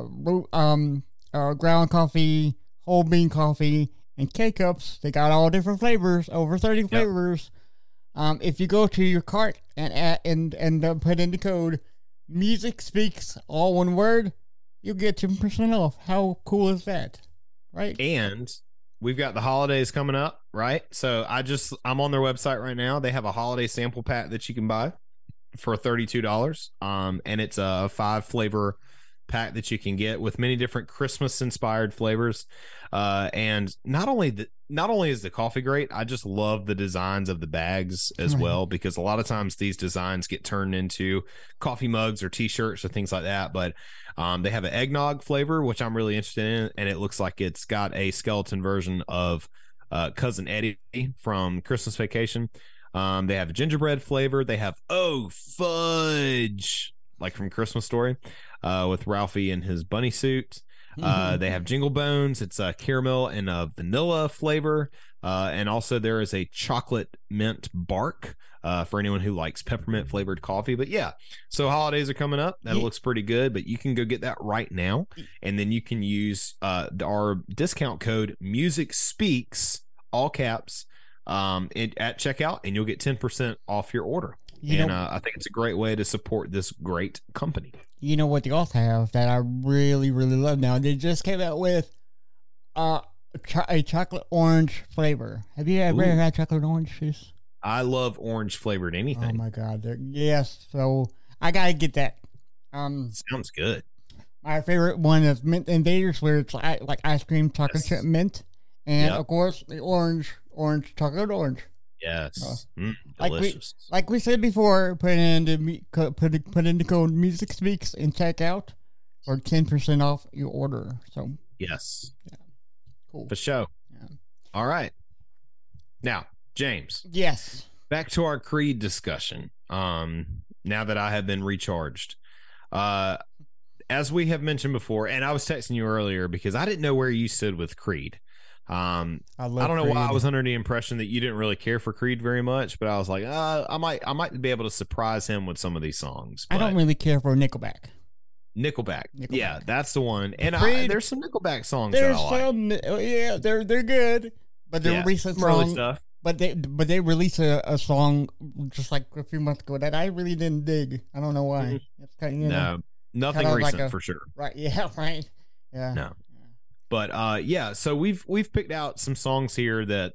um, uh, ground coffee, whole bean coffee, and K-cups. They got all different flavors, over thirty flavors. Um, if you go to your cart and uh, and and uh, put in the code "Music Speaks" all one word, you'll get ten percent off. How cool is that, right? And we've got the holidays coming up, right? So I just I'm on their website right now. They have a holiday sample pack that you can buy for thirty-two dollars. Um, and it's a five flavor pack that you can get with many different Christmas inspired flavors. Uh, and not only the, not only is the coffee great, I just love the designs of the bags as well, because a lot of times these designs get turned into coffee mugs or t-shirts or things like that. But um, they have an eggnog flavor, which I'm really interested in. And it looks like it's got a skeleton version of uh, Cousin Eddie from Christmas Vacation. Um, they have a gingerbread flavor. They have, oh, fudge, like from Christmas Story, uh, with Ralphie in his bunny suit. Mm-hmm. Uh, they have Jingle Bones. It's a caramel and a vanilla flavor. Uh, and also there is a chocolate mint bark uh, for anyone who likes peppermint flavored coffee. But yeah, so holidays are coming up. That yeah. looks pretty good, but you can go get that right now. And then you can use uh, our discount code Music Speaks, all caps, um it, at checkout, and you'll get ten percent off your order. You and know, uh, I think it's a great way to support this great company. You know what they also have that I really, really love now? They just came out with uh, cho- a chocolate orange flavor. Have you ever Ooh. had chocolate orange juice? I love orange flavored anything. Oh my God. Yes. So I got to get that. Um, Sounds good. My favorite one is Mint Invaders, where it's like, like ice cream, chocolate yes. chip, mint. And yep. of course, the orange. Orange, chocolate orange. Yes, uh, mm, delicious. Like we, like we said before, put in the put put in the code Music Speaks and check out for ten percent off your order. So yes, yeah. Cool for sure. Yeah. All right, now James. Yes. Back to our Creed discussion. Um, now that I have been recharged, uh, as we have mentioned before, and I was texting you earlier because I didn't know where you stood with Creed. Um, I, I don't know Creed. why I was under the impression that you didn't really care for Creed very much, but I was like, uh, I might, I might be able to surprise him with some of these songs. But I don't really care for Nickelback. Nickelback, Nickelback. Yeah, that's the one. And Creed, I, there's some Nickelback songs. There's that I some, like. yeah, they're they're good, but they're yeah, recent song, stuff. But they but they released a, a song just like a few months ago that I really didn't dig. I don't know why. Mm-hmm. It's kind of, you know, no, nothing kind of recent like a, for sure. Right? Yeah. Right. Yeah. No. But uh, yeah, so we've we've picked out some songs here that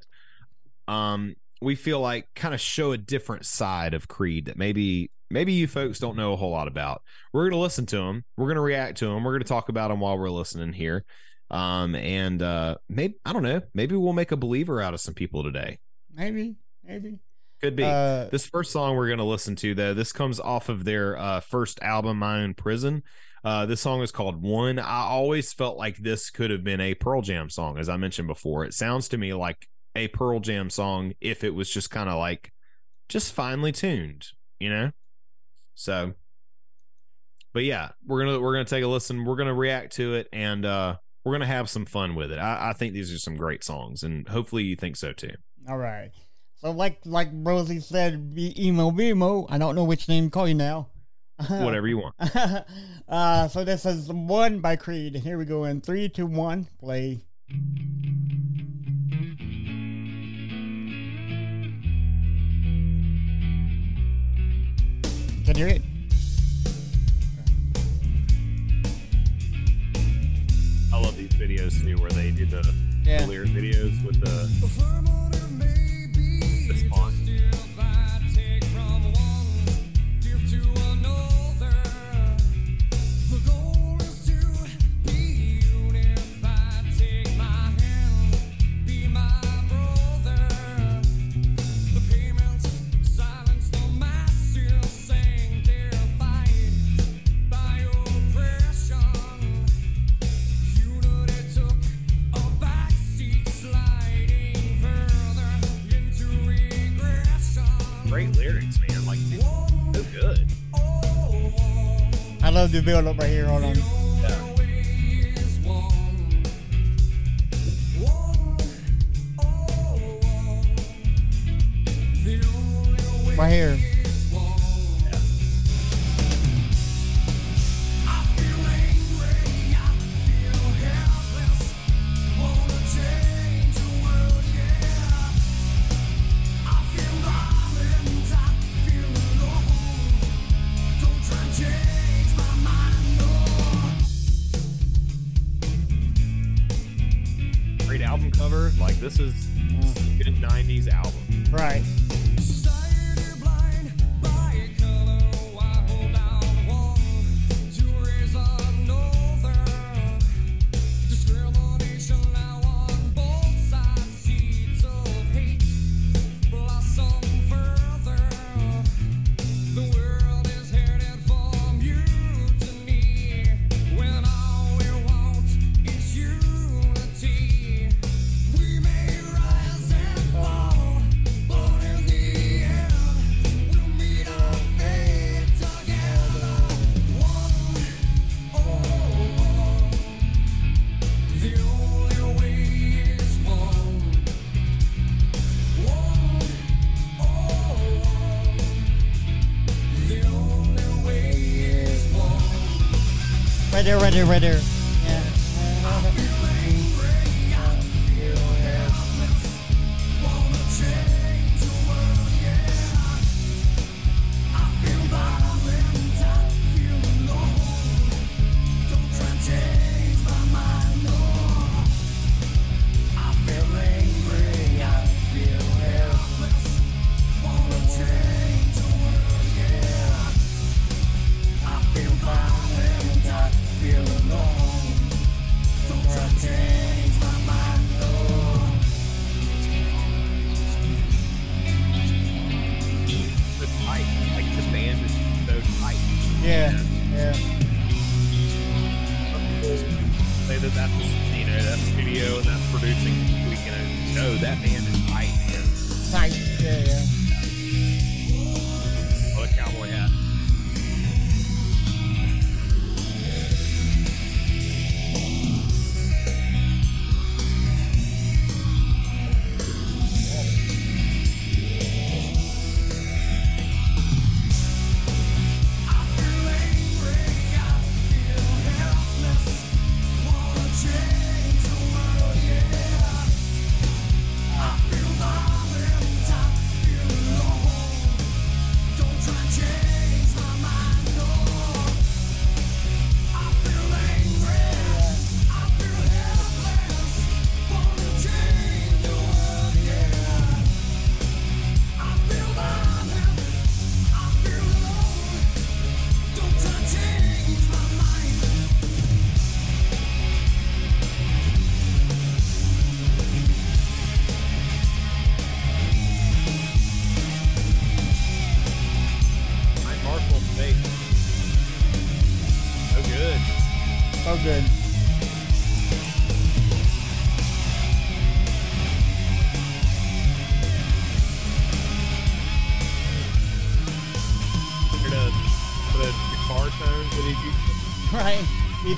um, we feel like kind of show a different side of Creed that maybe maybe you folks don't know a whole lot about. We're gonna listen to them, we're gonna react to them, we're gonna talk about them while we're listening here, um, and uh, maybe I don't know, maybe we'll make a believer out of some people today. Maybe, maybe could be. Uh, this first song we're gonna listen to though, this comes off of their uh, first album, My Own Prison. Uh, this song is called One. I always felt like this could have been a Pearl Jam song, as I mentioned before. It sounds to me like a Pearl Jam song if it was just kind of like just finely tuned, you know? So, but yeah, we're gonna we're gonna take a listen. We're gonna react to it, and uh, we're gonna have some fun with it. I, I think these are some great songs, and hopefully you think so too. All right. So like like Rosie said, be emo, be emo. I don't know which name to call you now. Whatever you want. uh, so this is One by Creed. Here we go in three, two, one, play. Can you hear it? I love these videos too, where they do the yeah. lyric videos with the, the spawn. Love the build up right here. Hold on. Yeah. Right here. Yeah. great album cover. Like, this is a good nineties album. Right. Right there, right there. Yeah.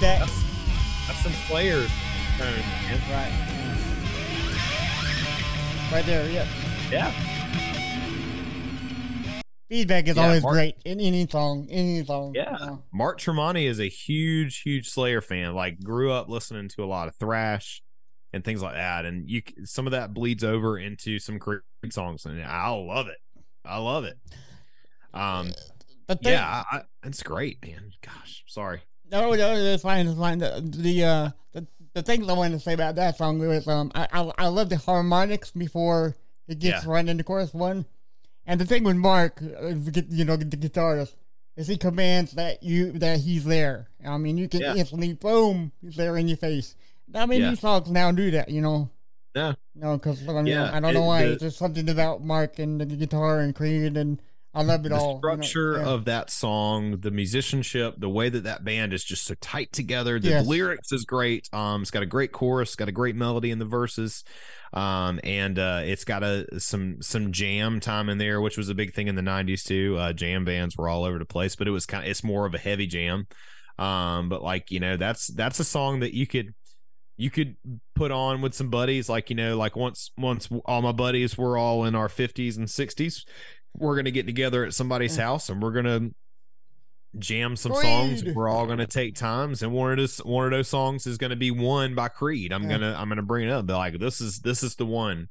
That. That's, that's some Slayer tone, man. Right. Right there, yeah. Yeah. Feedback is yeah, always Mark, great in any song, any song. Yeah. You know. Mark Tremonti is a huge, huge Slayer fan. Like, grew up listening to a lot of thrash and things like that. And you, some of that bleeds over into some Creed songs, and I love it. I love it. Um. But they, yeah, I, I, it's great, man. Gosh, sorry. No, no, it's fine, it's fine. The the, uh, the the things I wanted to say about that song was um, I, I I love the harmonics before it gets yeah. run into chorus one, and the thing with Mark, you know, the guitarist, is he commands that you that he's there. I mean, you can yeah. instantly boom, he's there in your face. I mean, yeah. these songs now do that, you know. Yeah. No, because I, mean, yeah. I don't it, know why. The, There's something about Mark and the guitar and Creed and. I love it the all. The structure you know, yeah. of that song, the musicianship, the way that that band is just so tight together. The yes. lyrics is great. Um, it's got a great chorus, got a great melody in the verses, um, and uh, it's got a some some jam time in there, which was a big thing in the nineties too. Uh, jam bands were all over the place, but it was kind of it's more of a heavy jam. Um, but like you know, that's that's a song that you could. You could put on with some buddies, like you know, like once once all my buddies were all in our fifties and sixties. We're gonna get together at somebody's house and we're gonna jam some Creed. songs. We're all gonna take times, and one of those one of those songs is gonna be one by Creed. I'm yeah. gonna I'm gonna bring it up. They're like, this is this is the one,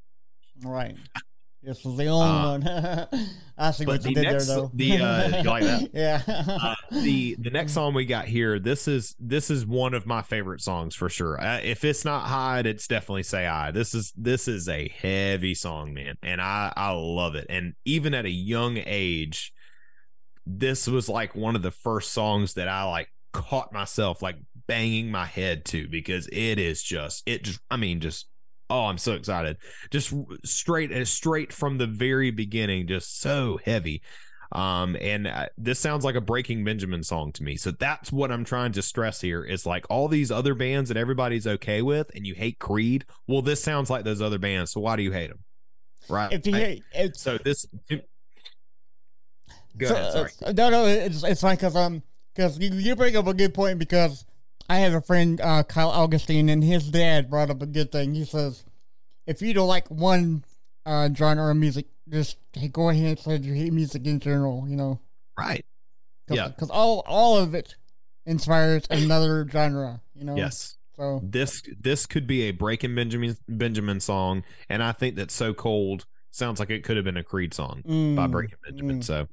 right? This was the only uh, one. I see what you the did next, there, though. The uh, you like that? Yeah. uh, the the next song we got here. This is this is one of my favorite songs for sure. Uh, if it's not Hide, it's definitely Say I. This is this is a heavy song, man, and I I love it. And even at a young age, this was like one of the first songs that I like caught myself like banging my head to, because it is just it just I mean just. Oh, I'm so excited. Just straight straight from the very beginning, just so heavy. Um, and uh, this sounds like a Breaking Benjamin song to me. So that's what I'm trying to stress here is like all these other bands that everybody's okay with and you hate Creed. Well, this sounds like those other bands. So why do you hate them? Right. If you hate, if, so this. Go so, ahead, sorry. Uh, no, no, it's, it's like because um, you, you bring up a good point because I have a friend, uh, Kyle Augustine, and his dad brought up a good thing. He says, if you don't like one uh, genre of music, just go ahead and say you hate music in general, you know? Right. Cause, yeah. Because all, all of it inspires another genre, you know? Yes. So this this could be a Breaking Benjamin Benjamin song, and I think that So Cold sounds like it could have been a Creed song mm, by Breaking Benjamin, mm. so...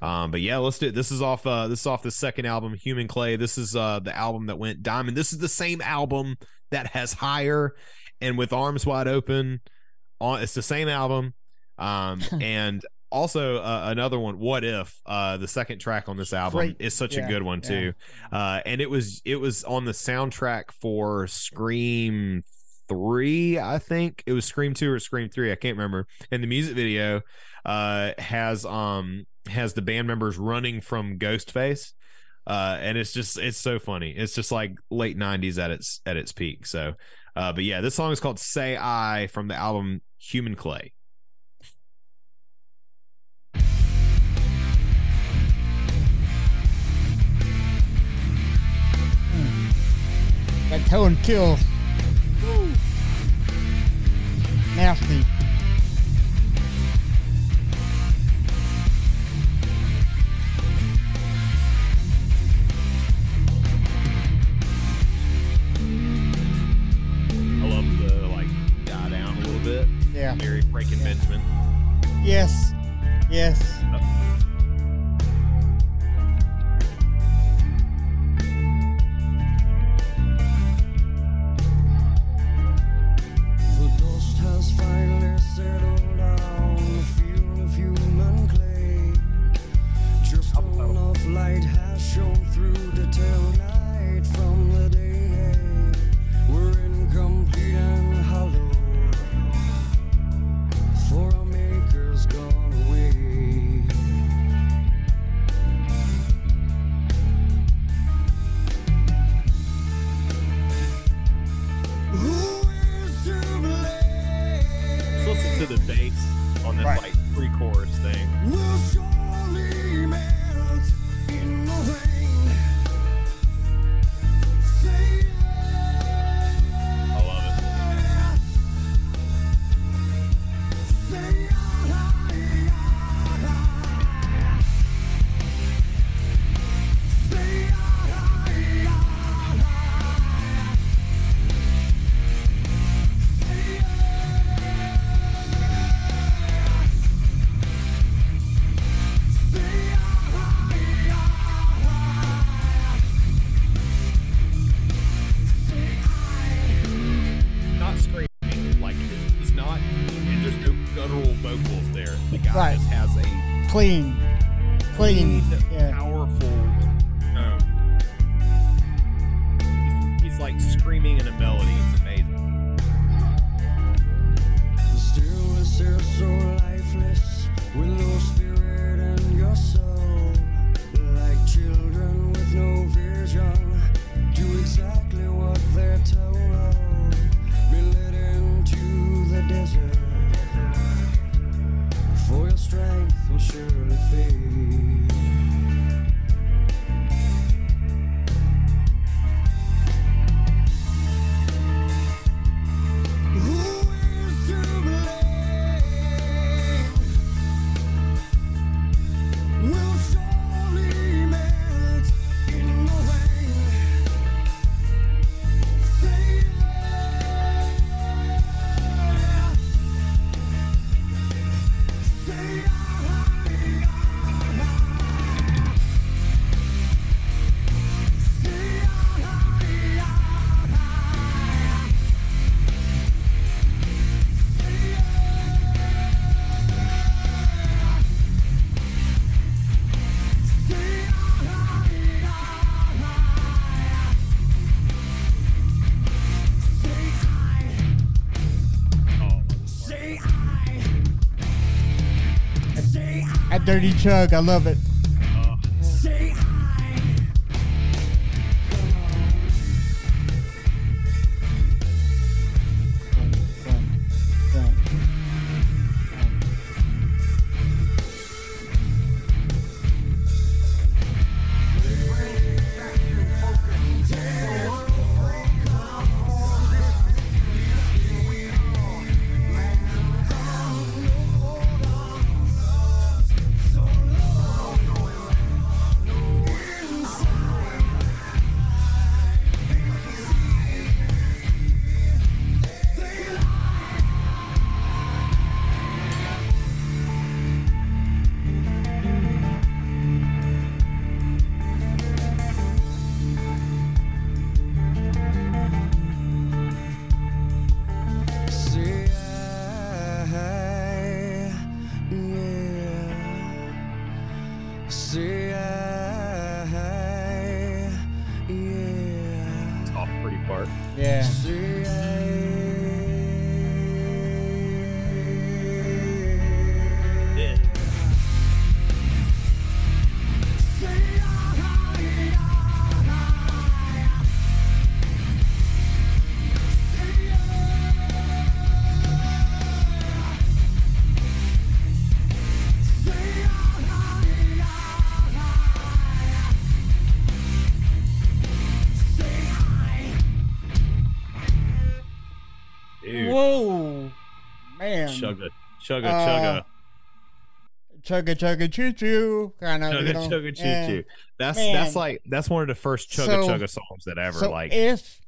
Um, but yeah, let's do it. This is off, uh, this is off the second album, Human Clay. This is, uh, the album that went diamond. This is the same album that has Higher and With Arms Wide Open on. It's the same album. Um, and also, uh, another one, What If, uh, the second track on this album Great. is such yeah, a good one yeah. too. Uh, and it was, it was on the soundtrack for Scream three, I think it was Scream two or Scream three. I can't remember. And the music video, uh, has, um, has the band members running from Ghostface, uh, and it's just it's so funny. It's just like late nineties at its at its peak. So, uh, but yeah, this song is called "Say I" from the album Human Clay. Mm. That tone kills. Woo. Nasty. Yeah. Very Breaking yeah. Benjamin. Yes. Yes. Oh. The dust has finally settled down, the field of human clay. Just enough light has shone through the till night from the day. We're incomplete and hollow. For our maker's gone away. Who is to blame? Listen to the bass on this right. like pre-chorus thing. We'll surely melt in the rain. Say Right. Just has a clean, clean, clean yeah. powerful. No, he's, he's like screaming in a melody. It's amazing. The stillness is so lifeless, with no spirit in your soul, like children with no vision, do exactly what they're told, be led into the desert. For your strength will surely fade. Who is to blame? Will surely melt in the rain. Say I. I dirty chug. I love it. Uh, Chugga, chugga, uh, chugga. Chugga, chugga, choo-choo. Kind of, chugga, you know, chugga, choo-choo. That's, that's like, that's one of the first chugga, so, chugga songs that I ever, so like. if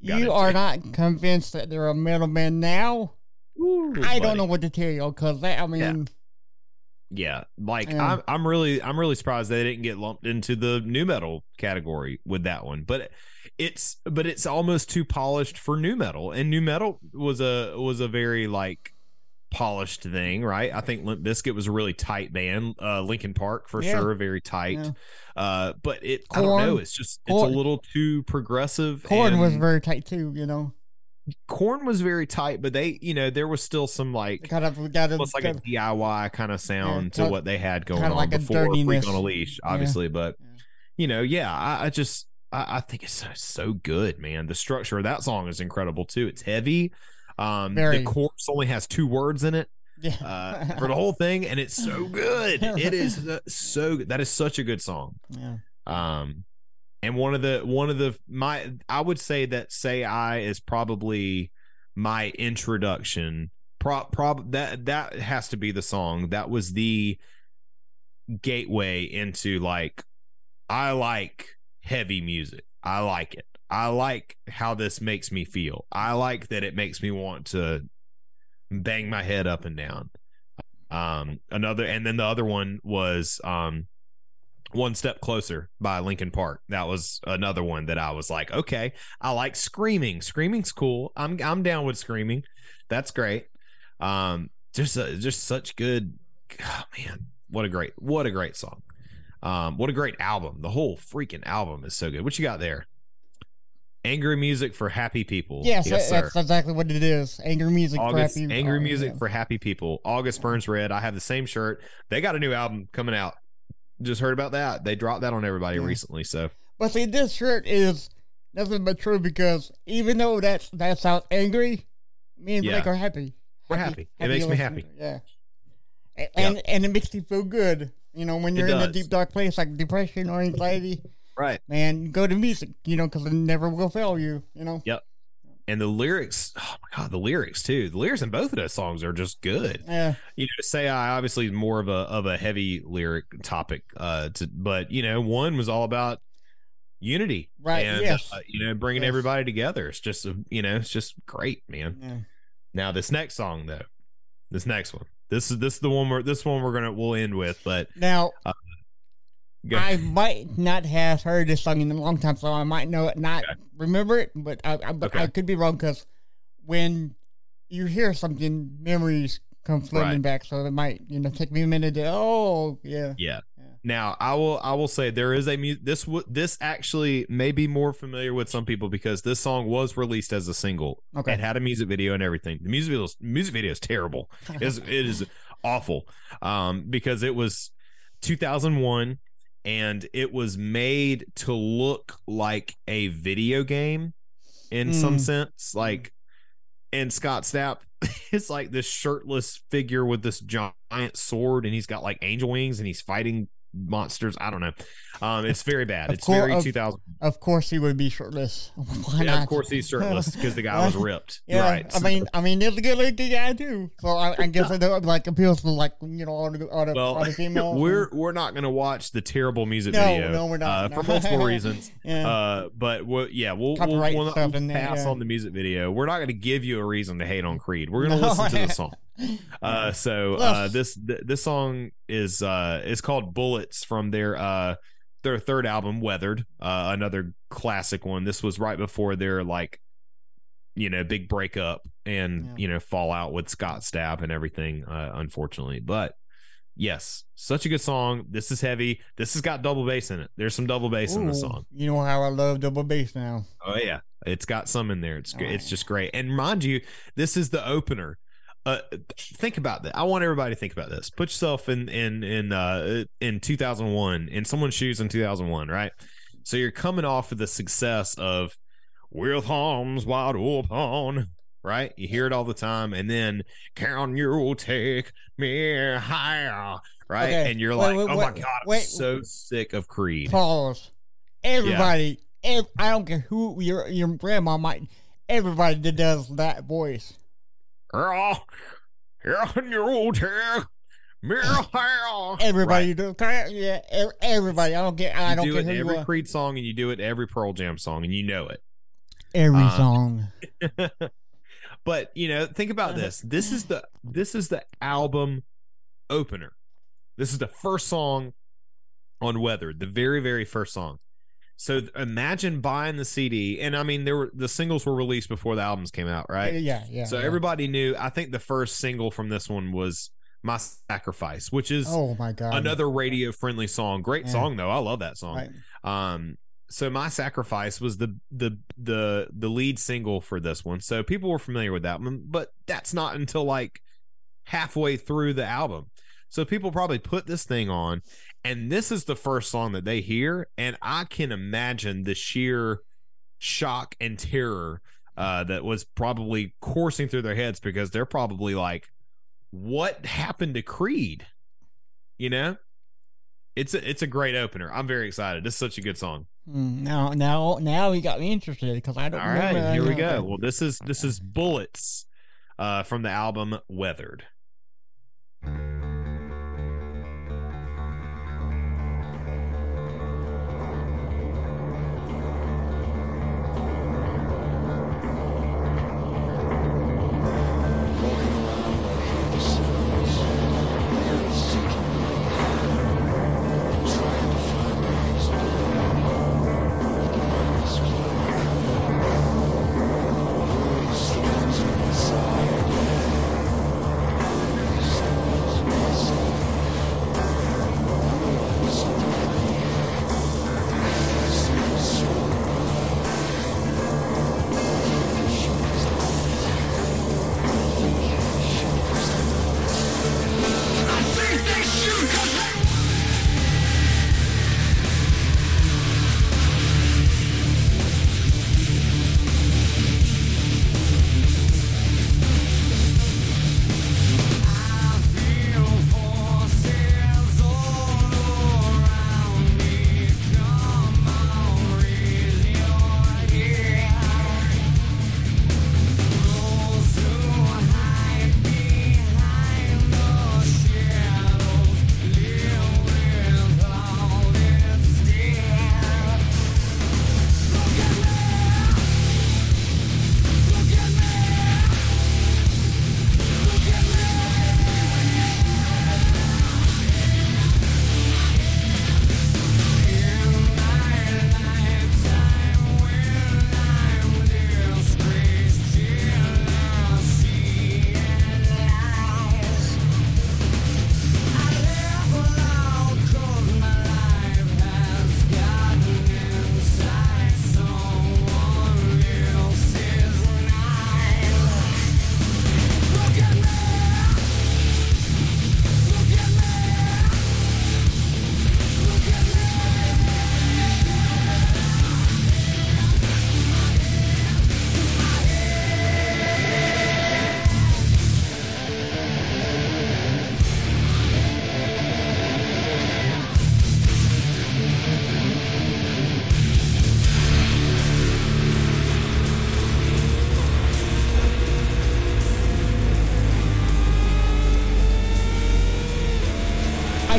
you are check. not convinced that they're a middleman now, Ooh, I buddy. don't know what to tell you, because that, I mean. Yeah, yeah. like, um, I'm, I'm really, I'm really surprised they didn't get lumped into the nu metal category with that one, but it's, but it's almost too polished for nu metal, and nu metal was a, was a very, like, polished thing, right? I think Limp Bizkit was a really tight band. Uh, Linkin Park, for yeah. sure, very tight. Yeah. Uh, but it, Korn, I don't know, it's just, it's Korn. a little too progressive. Korn and was very tight too, you know. Korn was very tight, but they, you know, there was still some like kind of got a, like got a D I Y kind of sound yeah, to what they had going kind of on, like before Freak on a Leash, obviously. Yeah. But yeah. you know, yeah, I, I just, I, I think it's so, so good, man. The structure of that song is incredible too. It's heavy. Um, Very. The chorus only has two words in it yeah. uh, for the whole thing, and it's so good. It is so good. That is such a good song. Yeah. Um, and one of the one of the my I would say that Say I is probably my introduction. Pro, prob that that has to be the song that was the gateway into like I like heavy music. I like it. I like how this makes me feel. I like that it makes me want to bang my head up and down. Um, another, and then the other one was um, One Step Closer by Linkin Park. That was another one that I was like, okay, I like screaming. Screaming's cool. I'm I'm down with screaming. That's great. Um, just a, just such good, oh, man. What a great what a great song. Um, what a great album. The whole freaking album is so good. What you got there? Angry music for happy people. Yes, yes that's sir. exactly what it is. Angry music August, for happy people. Angry oh, music yeah. for happy people. August Burns Red. I have the same shirt. They got a new album coming out. Just heard about that. They dropped that on everybody yeah. recently. So, but see, this shirt is nothing but true, because even though that's that sounds angry, me and yeah. Blake are happy. We're happy. happy. It happy makes me happy. Yeah, and yeah. And, and it makes you feel good. You know, when you're in a deep dark place like depression or anxiety. Right, man, go to music, you know, because it never will fail you, you know. Yep. And the lyrics, oh my god, the lyrics too. The lyrics in both of those songs are just good. Yeah. You know, Say I obviously is more of a of a heavy lyric topic, uh, to, but you know, one was all about unity, right? And, yes. Uh, you know, bringing yes. everybody together. It's just, you know, it's just great, man. Yeah. Now this next song though, this next one, this is this is the one we're this one we're gonna we'll end with, but now. Uh, Go. I might not have heard this song in a long time, so I might know it, not okay. remember it, but I, I, but okay. I could be wrong, because when you hear something, memories come flooding right. back, so it might, you know, take me a minute to, oh, yeah. Yeah. yeah. Now, I will I will say there is a mu- this w- this actually may be more familiar with some people because this song was released as a single. Okay. And had a music video and everything. The music video, music video is terrible. It is, it is awful. Um, because it was two thousand one and it was made to look like a video game in mm. some sense, like and Scott Stapp is like this shirtless figure with this giant sword and he's got like angel wings and he's fighting monsters. I don't know. Um, it's very bad. Of it's cor- very two thousand. Of course he would be shirtless. Why yeah, not? Of course he's shirtless because the guy was ripped. Yeah, right. I so. mean, I mean, it's a good looking guy too. So I, I guess it like appeals to like you know all the all the, well, all the females. We're we're not gonna watch the terrible music no, video. No, we're not uh, no. for multiple reasons. yeah. Uh, but we'll, yeah, we'll we'll, we'll, we'll pass there, yeah. on the music video. We're not gonna give you a reason to hate on Creed. We're gonna no. listen to the song. Uh, so uh, this th- this song is uh is called Bullets from their uh their third album Weathered, uh, another classic one. This was right before their like you know big breakup and yeah. you know fallout with Scott Stapp and everything. Uh, unfortunately, but yes, such a good song. This is heavy. This has got double bass in it. There's some double bass Ooh, in the song. You know how I love double bass now. Oh yeah, it's got some in there. It's All it's right. just great. And mind you, this is the opener. Uh, think about that. I want everybody to think about this. Put yourself in in in uh, in two thousand one in someone's shoes in two thousand one, right? So you're coming off of the success of "With Arms Wide Open," right? You hear it all the time, and then "Can You Take Me Higher," right? Okay. And you're like, wait, wait, "Oh my wait, god, I'm wait, so wait. sick of Creed." Pause. Everybody, yeah. ev- I don't care who your your grandma might. Everybody that does that voice. Everybody right. do, yeah. Everybody, I don't get. I don't you do care it who every you Creed song, and you do it every Pearl Jam song, and you know it. Every um, song. But you know, think about this. This is the this is the album opener. This is the first song on Weather, the very very first song. So imagine buying the C D, and I mean, there were the singles were released before the albums came out, right? Yeah, yeah. So yeah. everybody knew. I think the first single from this one was "My Sacrifice," which is oh my god, another radio-friendly song. Great yeah. song though, I love that song. Right. Um, so "My Sacrifice" was the the the the lead single for this one, so people were familiar with that one. But that's not until like halfway through the album. So people probably put this thing on, and this is the first song that they hear, and I can imagine the sheer shock and terror uh, that was probably coursing through their heads because they're probably like, what happened to Creed? You know? It's a, it's a great opener. I'm very excited. This is such a good song. Now now, now you got me interested because I don't know. All right, here I we go. Well, this is, this is Bullets uh, from the album Weathered.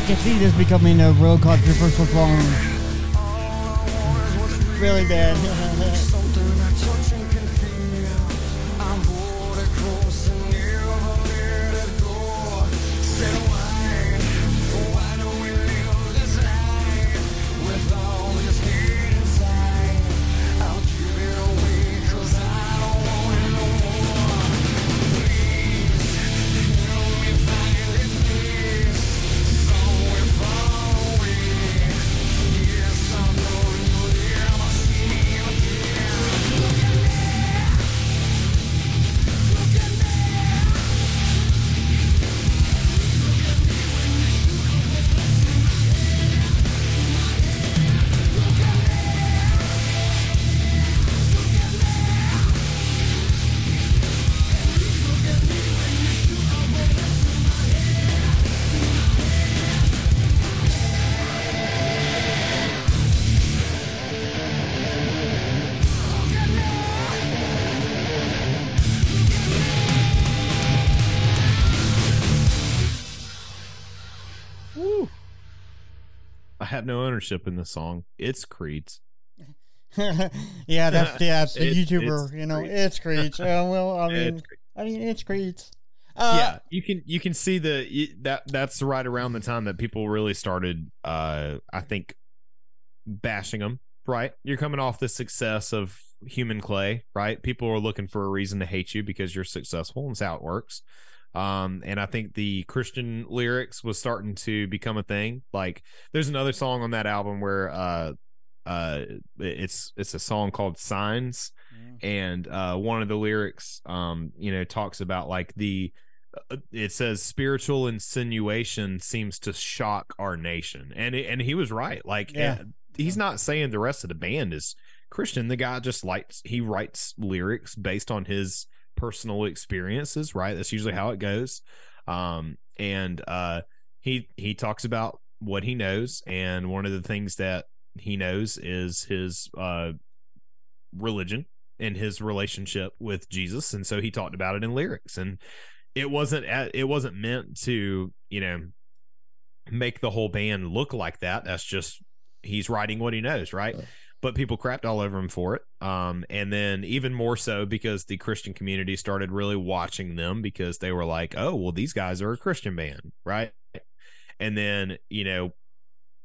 can see this becoming a real controversial song. Really bad. Have no ownership in the song. It's Creed's. yeah, that's yeah, it's the it, YouTuber. It's you know, Creed. It's Creed's. Uh, well, I mean, I mean, it's Creed's. Uh, yeah, you can you can see the that that's right around the time that people really started. Uh, I think bashing them. Right, you're coming off the success of Human Clay. Right, people are looking for a reason to hate you because you're successful, and that's how it works. Um, and I think the Christian lyrics was starting to become a thing. Like there's another song on that album where, uh, uh, it's, it's a song called Signs. Yeah. And, uh, one of the lyrics, um, you know, talks about like the, uh, it says spiritual insinuation seems to shock our nation. And, it, and he was right. Like yeah. he's not saying the rest of the band is Christian. The guy just likes, he writes lyrics based on his personal experiences, right? That's usually how it goes. Um, and uh, he he talks about what he knows, and one of the things that he knows is his uh, religion and his relationship with Jesus, and so he talked about it in lyrics. And it wasn't at, it wasn't meant to, you know, make the whole band look like that. That's just he's writing what he knows, right? right. But people crapped all over him for it. Um, and then even more so because the Christian community started really watching them because they were like, oh, well, these guys are a Christian band, right? And then, you know,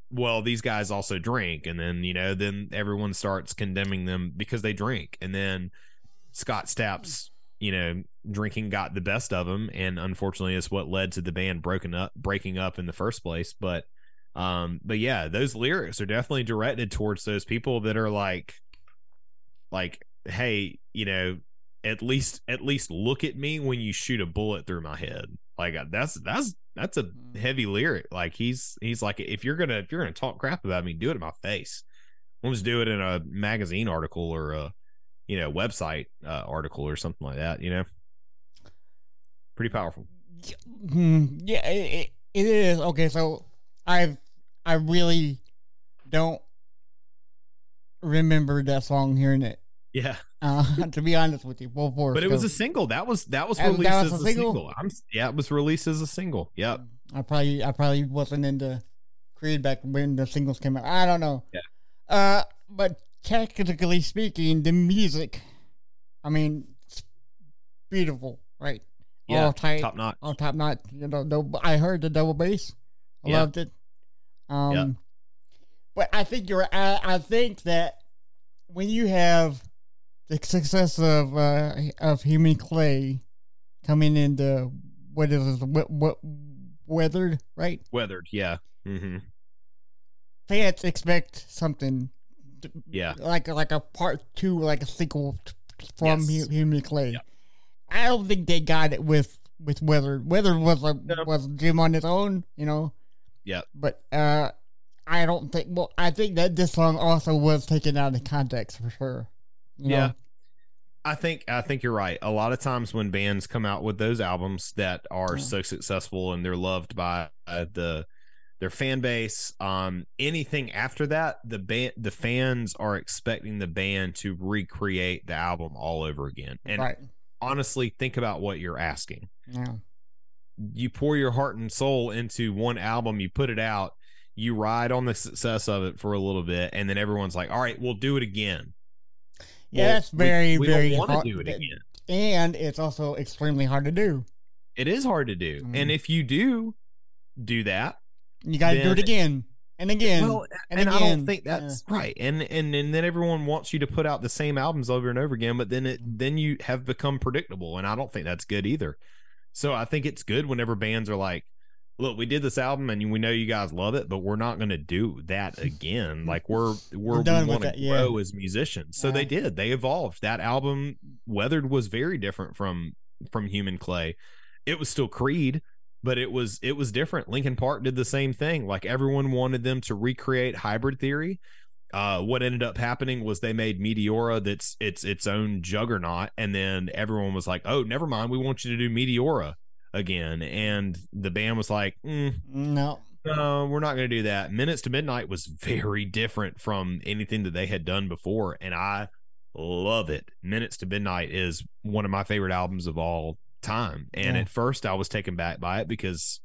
well, these guys also drink. And then, you know, then everyone starts condemning them because they drink. And then Scott Stapp's, you know, drinking got the best of him. And unfortunately, it's what led to the band broken up, breaking up in the first place. But Um, but yeah, those lyrics are definitely directed towards those people that are like, like, hey, you know, at least, at least look at me when you shoot a bullet through my head. Like that's, that's, that's a heavy lyric. Like he's, he's like, if you're going to, if you're going to talk crap about me, do it in my face. We'll just do it in a magazine article or a, you know, website uh, article or something like that, you know, pretty powerful. Yeah, it, it is. Okay. So I I really don't remember that song, hearing it. Yeah, uh, to be honest with you, full force. But it was a single. That was that was released that was as a single. single. I'm, yeah, it was released as a single. Yep. I probably I probably wasn't into Creed back when the singles came out. I don't know. Yeah. Uh, but technically speaking, the music, I mean, it's beautiful, right? Yeah. All tight, top notch. All top notch. You know, no, I heard the double bass. I yeah. loved it. Um, yeah. But I think you're, I, I think that when you have the success of, uh, of Human Clay coming into what is this, what, what Weathered, right? Weathered. Yeah. Mm-hmm. Fans expect something. To, yeah. Like, like a part two, like a sequel from yes. Human Clay. Yeah. I don't think they got it with, with Weathered. Weathered was a, no. was Jim on his own, you know? Yeah, but uh, I don't think. Well, I think that this song also was taken out of context for sure. You know? Yeah, I think I think you're right. A lot of times when bands come out with those albums that are yeah. so successful and they're loved by uh, the their fan base, um, anything after that, the band, the fans are expecting the band to recreate the album all over again. And right. honestly, think about what you're asking. Yeah. you pour your heart and soul into one album, you put it out, you ride on the success of it for a little bit, and then everyone's like, all right, we'll do it again. Yeah, well, that's very, we, we very don't hard. We want to do it again. And it's also extremely hard to do. It is hard to do. Mm. And if you do do that, you got to do it again and again. Well, and, and again. I don't think that's yeah. right. And, and and then everyone wants you to put out the same albums over and over again, but then it then you have become predictable. And I don't think that's good either. So I think it's good whenever bands are like, look, we did this album and we know you guys love it, but we're not going to do that again. Like we're, we're, we're done we want to yeah. grow as musicians. So yeah. they did, they evolved. That album Weathered was very different from, from Human Clay. It was still Creed, but it was, it was different. Linkin Park did the same thing. Like everyone wanted them to recreate Hybrid Theory. Uh, what ended up happening was they made Meteora that's it's its own juggernaut, and then everyone was like, "Oh, never mind, we want you to do Meteora again." And the band was like, mm, "No, no, we're not going to do that." Minutes to Midnight was very different from anything that they had done before, and I love it. Minutes to Midnight is one of my favorite albums of all time, and yeah. at first I was taken back by it because,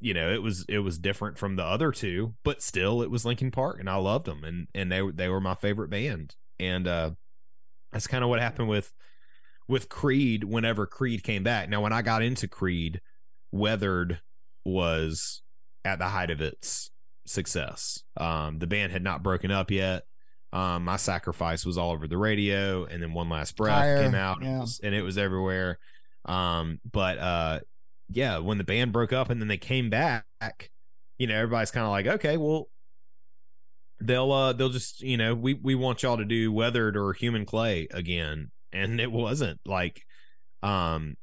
you know, it was it was different from the other two, but still it was Linkin Park, and I loved them, and and they they were my favorite band, and uh, that's kind of what happened with with Creed. Whenever Creed came back, now when I got into Creed, Weathered was at the height of its success. Um, the band had not broken up yet. Um, My Sacrifice was all over the radio, and then One Last Breath Fire, came out, yeah. and, it was, and it was everywhere. Um, but uh. Yeah, when the band broke up and then they came back, you know, everybody's kind of like, okay, well, they'll uh, they'll just, you know, we we want y'all to do Weathered or Human Clay again, and it wasn't like, um,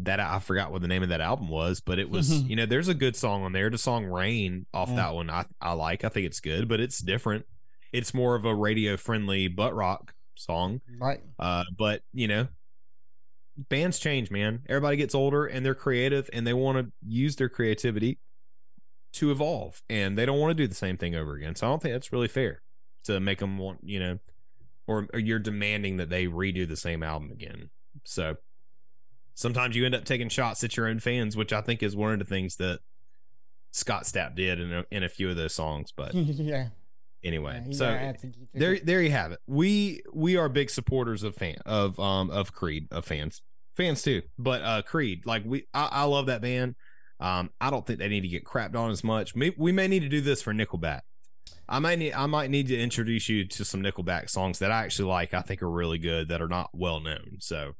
that I forgot what the name of that album was, but it was, you know, there's a good song on there, the song Rain off yeah. that one. I I like, I think it's good, but it's different. It's more of a radio friendly butt rock song, right? Uh, but you know. Bands change, man. Everybody gets older and they're creative and they want to use their creativity to evolve, and they don't want to do the same thing over again. So I don't think that's really fair to make them want, you know, or, or you're demanding that they redo the same album again. So sometimes you end up taking shots at your own fans, which I think is one of the things that Scott Stapp did in a, in a few of those songs. But yeah. Anyway, yeah, so yeah, there, there you have it. We we are big supporters of fan of um of Creed of fans fans too, but uh Creed, like we I, I love that band. Um, I don't think they need to get crapped on as much. Maybe, we may need to do this for Nickelback. I might need I might need to introduce you to some Nickelback songs that I actually like. I think are really good that are not well known. So,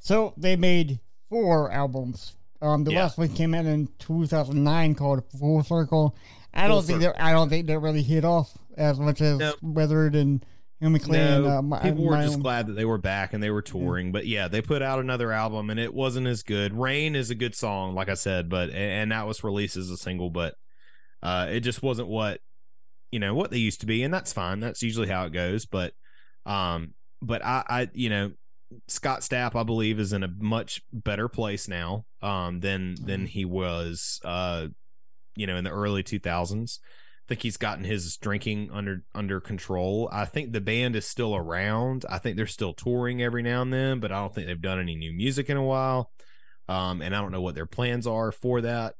so they made four albums. Um, the yeah. last one came out in two thousand nine called Full Circle. I don't think I don't think they really hit off as much as nope. Weathered and Human Clay. No, uh, my, people were just own. glad that they were back and they were touring. Yeah. But yeah, they put out another album and it wasn't as good. Rain is a good song, like I said, but and that was released as a single, but uh, it just wasn't what you know what they used to be, and that's fine. That's usually how it goes. But um, but I, I you know Scott Stapp, I believe, is in a much better place now um, than than he was. Uh, you know, in the early two thousands. I think he's gotten his drinking under under control. I think the band is still around. I think they're still touring every now and then, but I don't think they've done any new music in a while. Um, and I don't know what their plans are for that,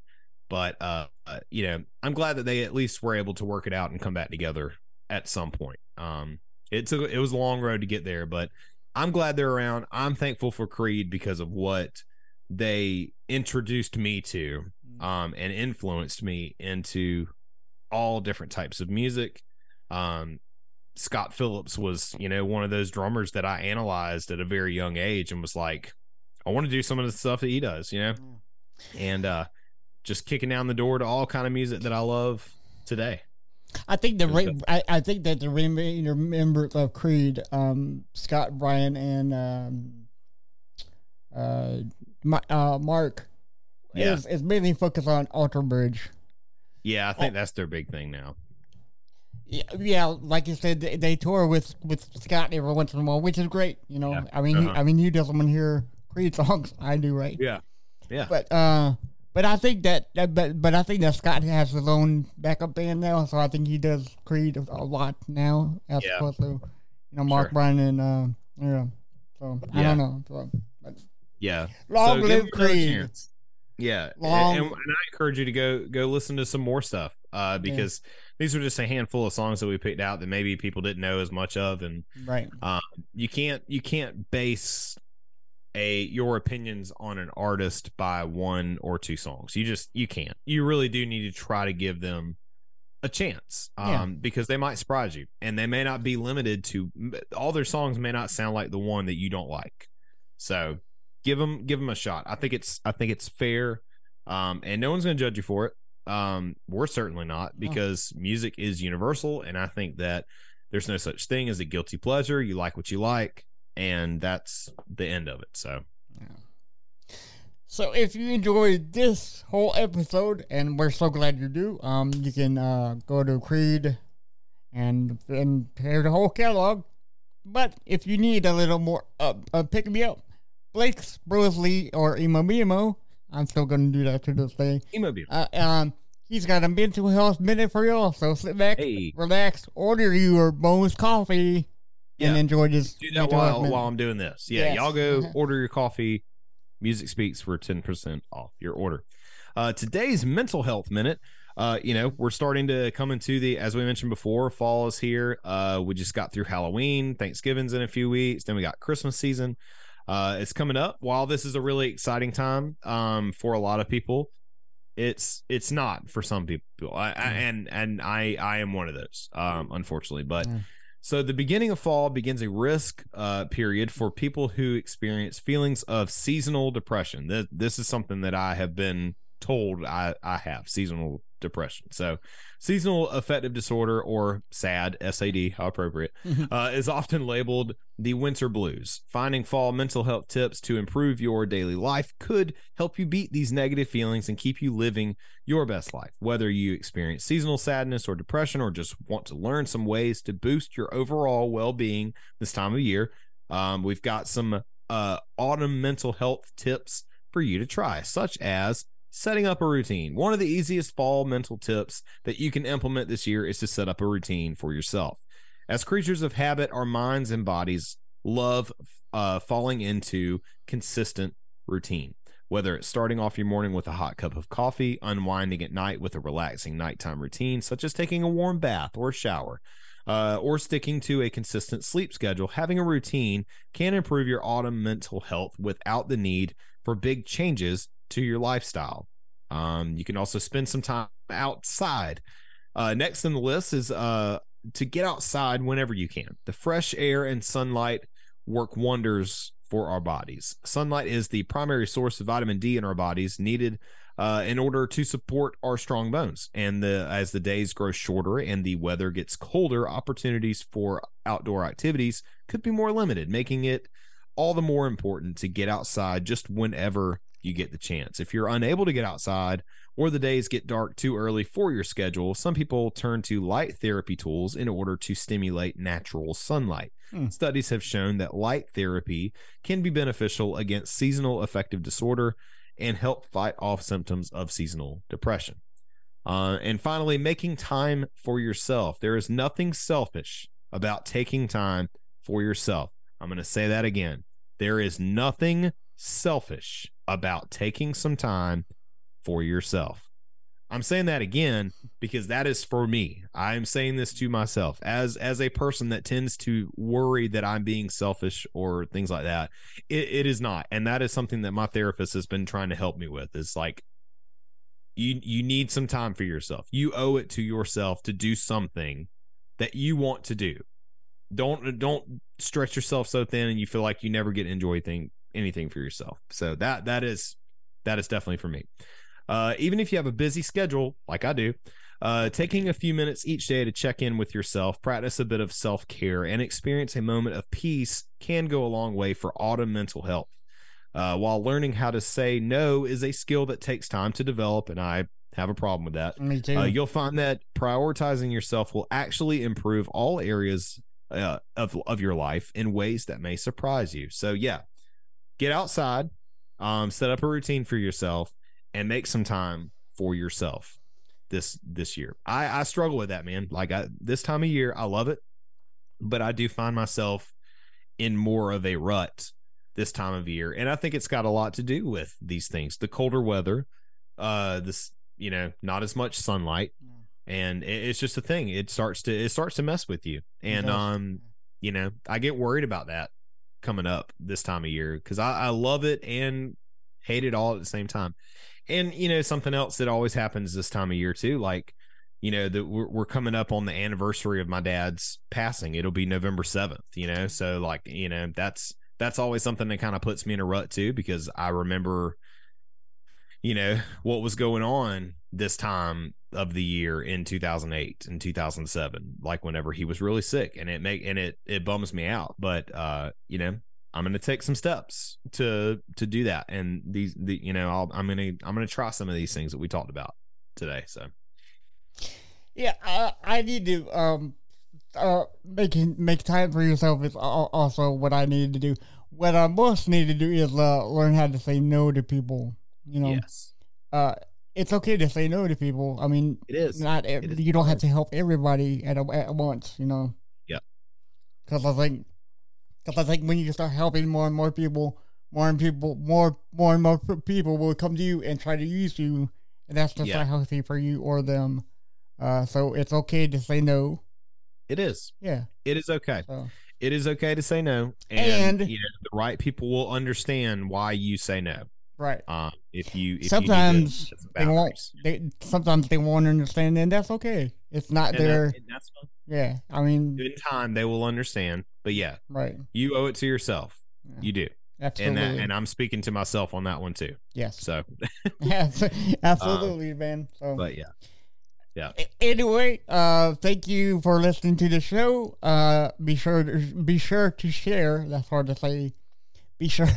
but, uh, uh, you know, I'm glad that they at least were able to work it out and come back together at some point. Um, it took, it was a long road to get there, but I'm glad they're around. I'm thankful for Creed because of what they introduced me to. Um, and influenced me into all different types of music. Um, Scott Phillips was, you know, one of those drummers that I analyzed at a very young age and was like, I want to do some of the stuff that he does, you know, and uh, just kicking down the door to all kind of music that I love today. I think the re- I, I think that the remainder members of Creed, um, Scott, Brian, and um, uh, my, uh, Mark. Yeah. It's, it's mainly focused on Alter Bridge. Yeah, I think oh. that's their big thing now. Yeah, yeah, like you said, they, they tour with, with Scott every once in a while, which is great. You know, yeah. I mean, uh-huh. he, I mean, you doesn't hear Creed songs, I do, right? Yeah, yeah. But uh, but I think that, that but but I think that Scott has his own backup band now, so I think he does Creed a lot now as yeah. opposed to, you know, Mark sure. Bryan and uh, yeah. So yeah. I don't know. So, but, yeah, long so live Creed. Yeah. Long. And, and I encourage you to go go listen to some more stuff uh, because yeah. these were just a handful of songs that we picked out that maybe people didn't know as much of. And right. Um, you can't you can't base a your opinions on an artist by one or two songs. You just you can't. You really do need to try to give them a chance um, yeah. because they might surprise you, and they may not be limited to all their songs may not sound like the one that you don't like. So give them give them a shot. I think it's I think it's fair, um, and no one's going to judge you for it. Um, we're certainly not, because oh. music is universal, and I think that there's no such thing as a guilty pleasure. You like what you like, and that's the end of it. So, yeah. So if you enjoyed this whole episode, and we're so glad you do, um, you can uh, go to Creed and and hear the whole catalog. But if you need a little more uh, uh, pick me up, Blake's Brosley or Emo Bimo, I'm still going to do that to this day. Emo Bimo. Uh, um, he's got a mental health minute for y'all, so sit back, hey. relax, order your Bones coffee, yeah. and enjoy this. Do that while, while I'm doing this. Yeah, yes. Y'all go uh-huh. order your coffee. Music Speaks for ten percent off your order. Uh, today's mental health minute. Uh, you know, we're starting to come into the, as we mentioned before, fall is here. Uh, we just got through Halloween, Thanksgiving's in a few weeks. Then we got Christmas season. Uh, it's coming up. While this is a really exciting time um, for a lot of people, it's it's not for some people. I, I, and and I, I am one of those, um, unfortunately. But yeah. So the beginning of fall begins a risk uh, period for people who experience feelings of seasonal depression. This, this is something that I have been told I, I have, seasonal depression. So seasonal affective disorder, or SAD, S A D, how appropriate, uh, is often labeled the winter blues. Finding fall mental health tips to improve your daily life could help you beat these negative feelings and keep you living your best life. Whether you experience seasonal sadness or depression, or just want to learn some ways to boost your overall well-being this time of year, um, we've got some uh, autumn mental health tips for you to try, such as setting up a routine. One of the easiest fall mental tips that you can implement this year is to set up a routine for yourself. As creatures of habit, our minds and bodies love uh, falling into consistent routine. Whether it's starting off your morning with a hot cup of coffee, unwinding at night with a relaxing nighttime routine, such as taking a warm bath or a shower, uh, or sticking to a consistent sleep schedule, having a routine can improve your autumn mental health without the need for big changes to your lifestyle. Um, you can also spend some time outside. Uh, next on the list is uh, to get outside whenever you can. The fresh air and sunlight work wonders for our bodies. Sunlight is the primary source of vitamin D in our bodies, needed uh, in order to support our strong bones. And the, as the days grow shorter and the weather gets colder, opportunities for outdoor activities could be more limited, making it all the more important to get outside just whenever you get the chance. If you're unable to get outside, or the days get dark too early for your schedule, some people turn to light therapy tools in order to stimulate natural sunlight. Hmm. Studies have shown that light therapy can be beneficial against seasonal affective disorder and help fight off symptoms of seasonal depression. Uh, and finally, making time for yourself. There is nothing selfish about taking time for yourself. I'm going to say that again. There is nothing selfish about taking some time for yourself. I'm saying that again because that is for me. I am saying this to myself as as a person that tends to worry that I'm being selfish or things like that. It, it is not, and that is something that my therapist has been trying to help me with. It's like you you need some time for yourself. You owe it to yourself to do something that you want to do. Don't don't stretch yourself so thin and you feel like you never get to enjoy things. Anything for yourself. So that that is that is definitely for me. Uh, even if you have a busy schedule like I do, uh, taking a few minutes each day to check in with yourself, practice a bit of self-care, and experience a moment of peace can go a long way for autumn mental health. Uh, while learning how to say no is a skill that takes time to develop, and I have a problem with that. Me too. Uh, you'll find that prioritizing yourself will actually improve all areas uh, of of your life in ways that may surprise you. So yeah. Get outside, um, set up a routine for yourself, and make some time for yourself this this year. I, I struggle with that, man. Like I, this time of year, I love it, but I do find myself in more of a rut this time of year. And I think it's got a lot to do with these things. The colder weather, uh, this, you know, not as much sunlight. Yeah. And it, it's just a thing. It starts to, it starts to mess with you. And, um, you know, I get worried about that coming up this time of year, because I, I love it and hate it all at the same time. And, you know, something else that always happens this time of year too, like, you know, that we're, we're coming up on the anniversary of my dad's passing. It'll be November seventh, you know? So like, you know, that's, that's always something that kind of puts me in a rut too, because I remember, you know, what was going on this time of the year in two thousand eight and two thousand seven, like whenever he was really sick, and it make, and it, it bums me out, but, uh, you know, I'm going to take some steps to, to do that. And these, the, you know, I'll, I'm going to, I'm going to try some of these things that we talked about today. So. Yeah. I, I need to, um, uh, making, make time for yourself is also what I need to do. What I most need to do is, uh, learn how to say no to people, you know, yes. uh, it's okay to say no to people. I mean, it is not, it you is. Don't have to help everybody at a, at once, you know? Yeah. Cause I think, Because I think when you start helping more and more people, more and people, more, more and more people will come to you and try to use you, and that's just yeah. not healthy for you or them. Uh, so it's okay to say no. It is. Yeah. It is okay. So. It is okay to say no, and, and you know, the right people will understand why you say no. Right. Um, if you if sometimes you they won't. They, sometimes they won't understand, and that's okay. It's not and their. That, that's fine. Yeah, I mean, in time they will understand. But yeah, right. You owe it to yourself. Yeah. You do. Absolutely. And, that, and I'm speaking to myself on that one too. Yes. So. Yes, absolutely, um, man. So. But yeah. Yeah. Anyway, uh, thank you for listening to the show. Uh, be sure to be sure to share. That's hard to say. Be sure,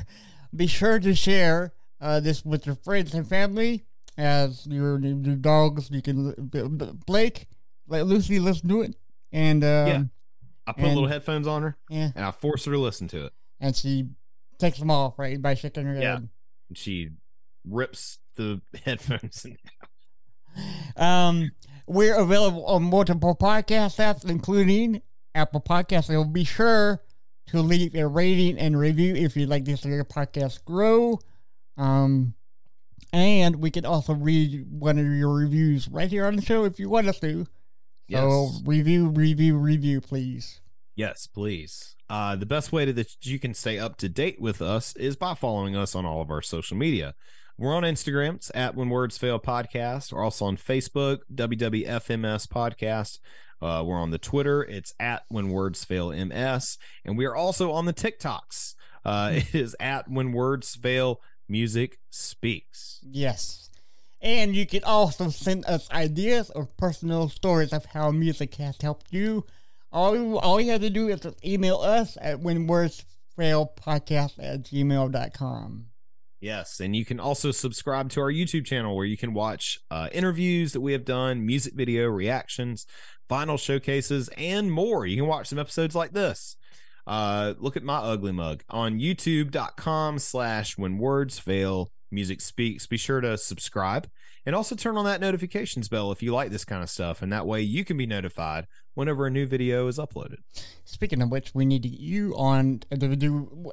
be sure to share uh, this with your friends and family. As your, your dogs, you can Blake, let Lucy listen to it, and uh, yeah. I put and, little headphones on her, yeah. and I forced her to listen to it. And she takes them off, right, by shaking her yeah. head. And she rips the headphones in half. Um, we're available on multiple podcast apps, including Apple Podcasts. So be sure to leave a rating and review if you'd like to see your podcast grow. Um, and we can also read one of your reviews right here on the show if you want us to. So yes. review, review, review, please. Yes, please. Uh, the best way to that you can stay up to date with us is by following us on all of our social media. We're on Instagram, it's at When Words Fail Podcast. We're also on Facebook, W W F M S Podcast. Uh, we're on the Twitter, it's at When Words Fail M S. And we are also on the TikToks. Uh, it is at When Words Fail Music Speaks. Yes. And you can also send us ideas or personal stories of how music has helped you. All you, all you have to do is just email us at whenwordsfailpodcast at gmail dot com. Yes, and you can also subscribe to our YouTube channel where you can watch uh, interviews that we have done, music video reactions, vinyl showcases, and more. You can watch some episodes like this. Uh, look at my ugly mug on youtube.com slash whenwordsfail. Music Speaks. Be sure to subscribe and also turn on that notifications bell if you like this kind of stuff, and that way you can be notified whenever a new video is uploaded. Speaking of which, we need to get you on to do.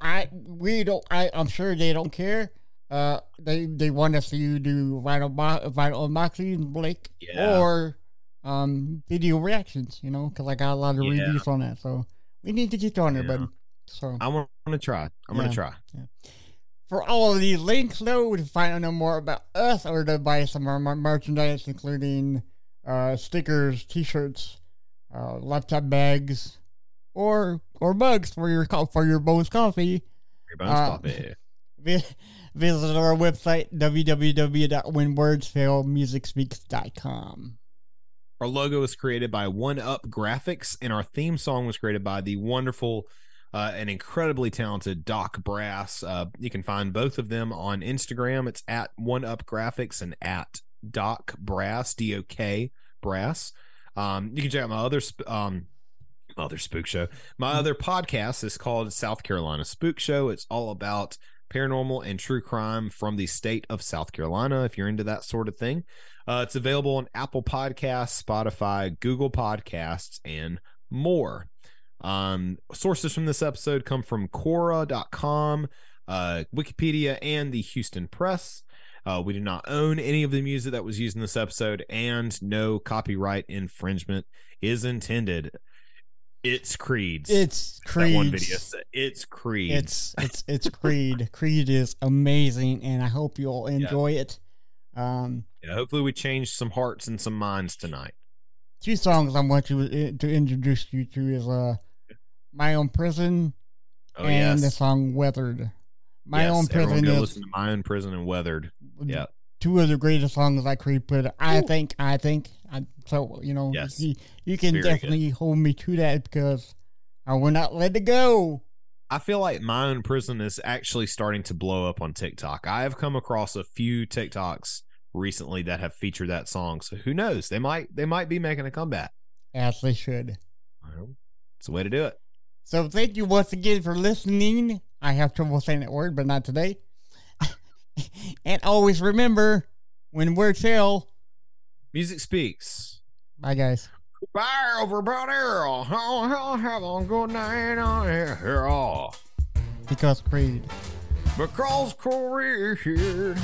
I we don't. I I'm sure they don't care. Uh, they they want us to do vinyl vinyl unboxings, Blake, yeah. or um video reactions. You know, because I got a lot of yeah. reviews on that, so we need to get you on there, yeah. buddy. So I want to try. I'm yeah. gonna try. Yeah. For all of these links, though, to find out more about us or to buy some of our merchandise, including uh, stickers, T-shirts, uh, laptop bags, or or mugs for your for your Bose coffee, your Bose uh, coffee. Vi- visit our website w w w dot when words fail music speaks dot com. Our logo was created by One Up Graphics, and our theme song was created by the wonderful. Uh, an incredibly talented Doc Brass. Uh, you can find both of them on Instagram. It's at One Up Graphics and at Doc Brass, D O K Brass. Um, you can check out my other sp- um, my other spook show. My other podcast is called South Carolina Spook Show. It's all about paranormal and true crime from the state of South Carolina, if you're into that sort of thing. Uh, it's available on Apple Podcasts, Spotify, Google Podcasts, and more. Um, sources from this episode come from Quora dot com, uh, Wikipedia, and the Houston Press. Uh, we do not own any of the music that was used in this episode, and no copyright infringement is intended. It's Creed's. It's Creed. That one video said, it's Creed. It's it's it's Creed. Creed is amazing, and I hope you'll enjoy yeah. it. Um, yeah, hopefully we changed some hearts and some minds tonight. Two songs I want you to introduce you to is uh, My Own Prison oh, and yes. the song Weathered. My yes, Own Prison is... listen to My Own Prison and Weathered. Yeah. Two of the greatest songs I Creed put. I Ooh. think, I think. I, so, you know, yes. you, you can Very definitely good. hold me to that because I will not let it go. I feel like My Own Prison is actually starting to blow up on TikTok. I have come across a few TikToks recently that have featured that song, so who knows, they might they might be making a comeback, as they should. Well, it's a way to do it. So thank you once again for listening. I have trouble saying that word, but not today. And always remember, when words fail, music speaks. Bye guys. Bye everybody. Have a good night on here. Because Creed. Because Creed.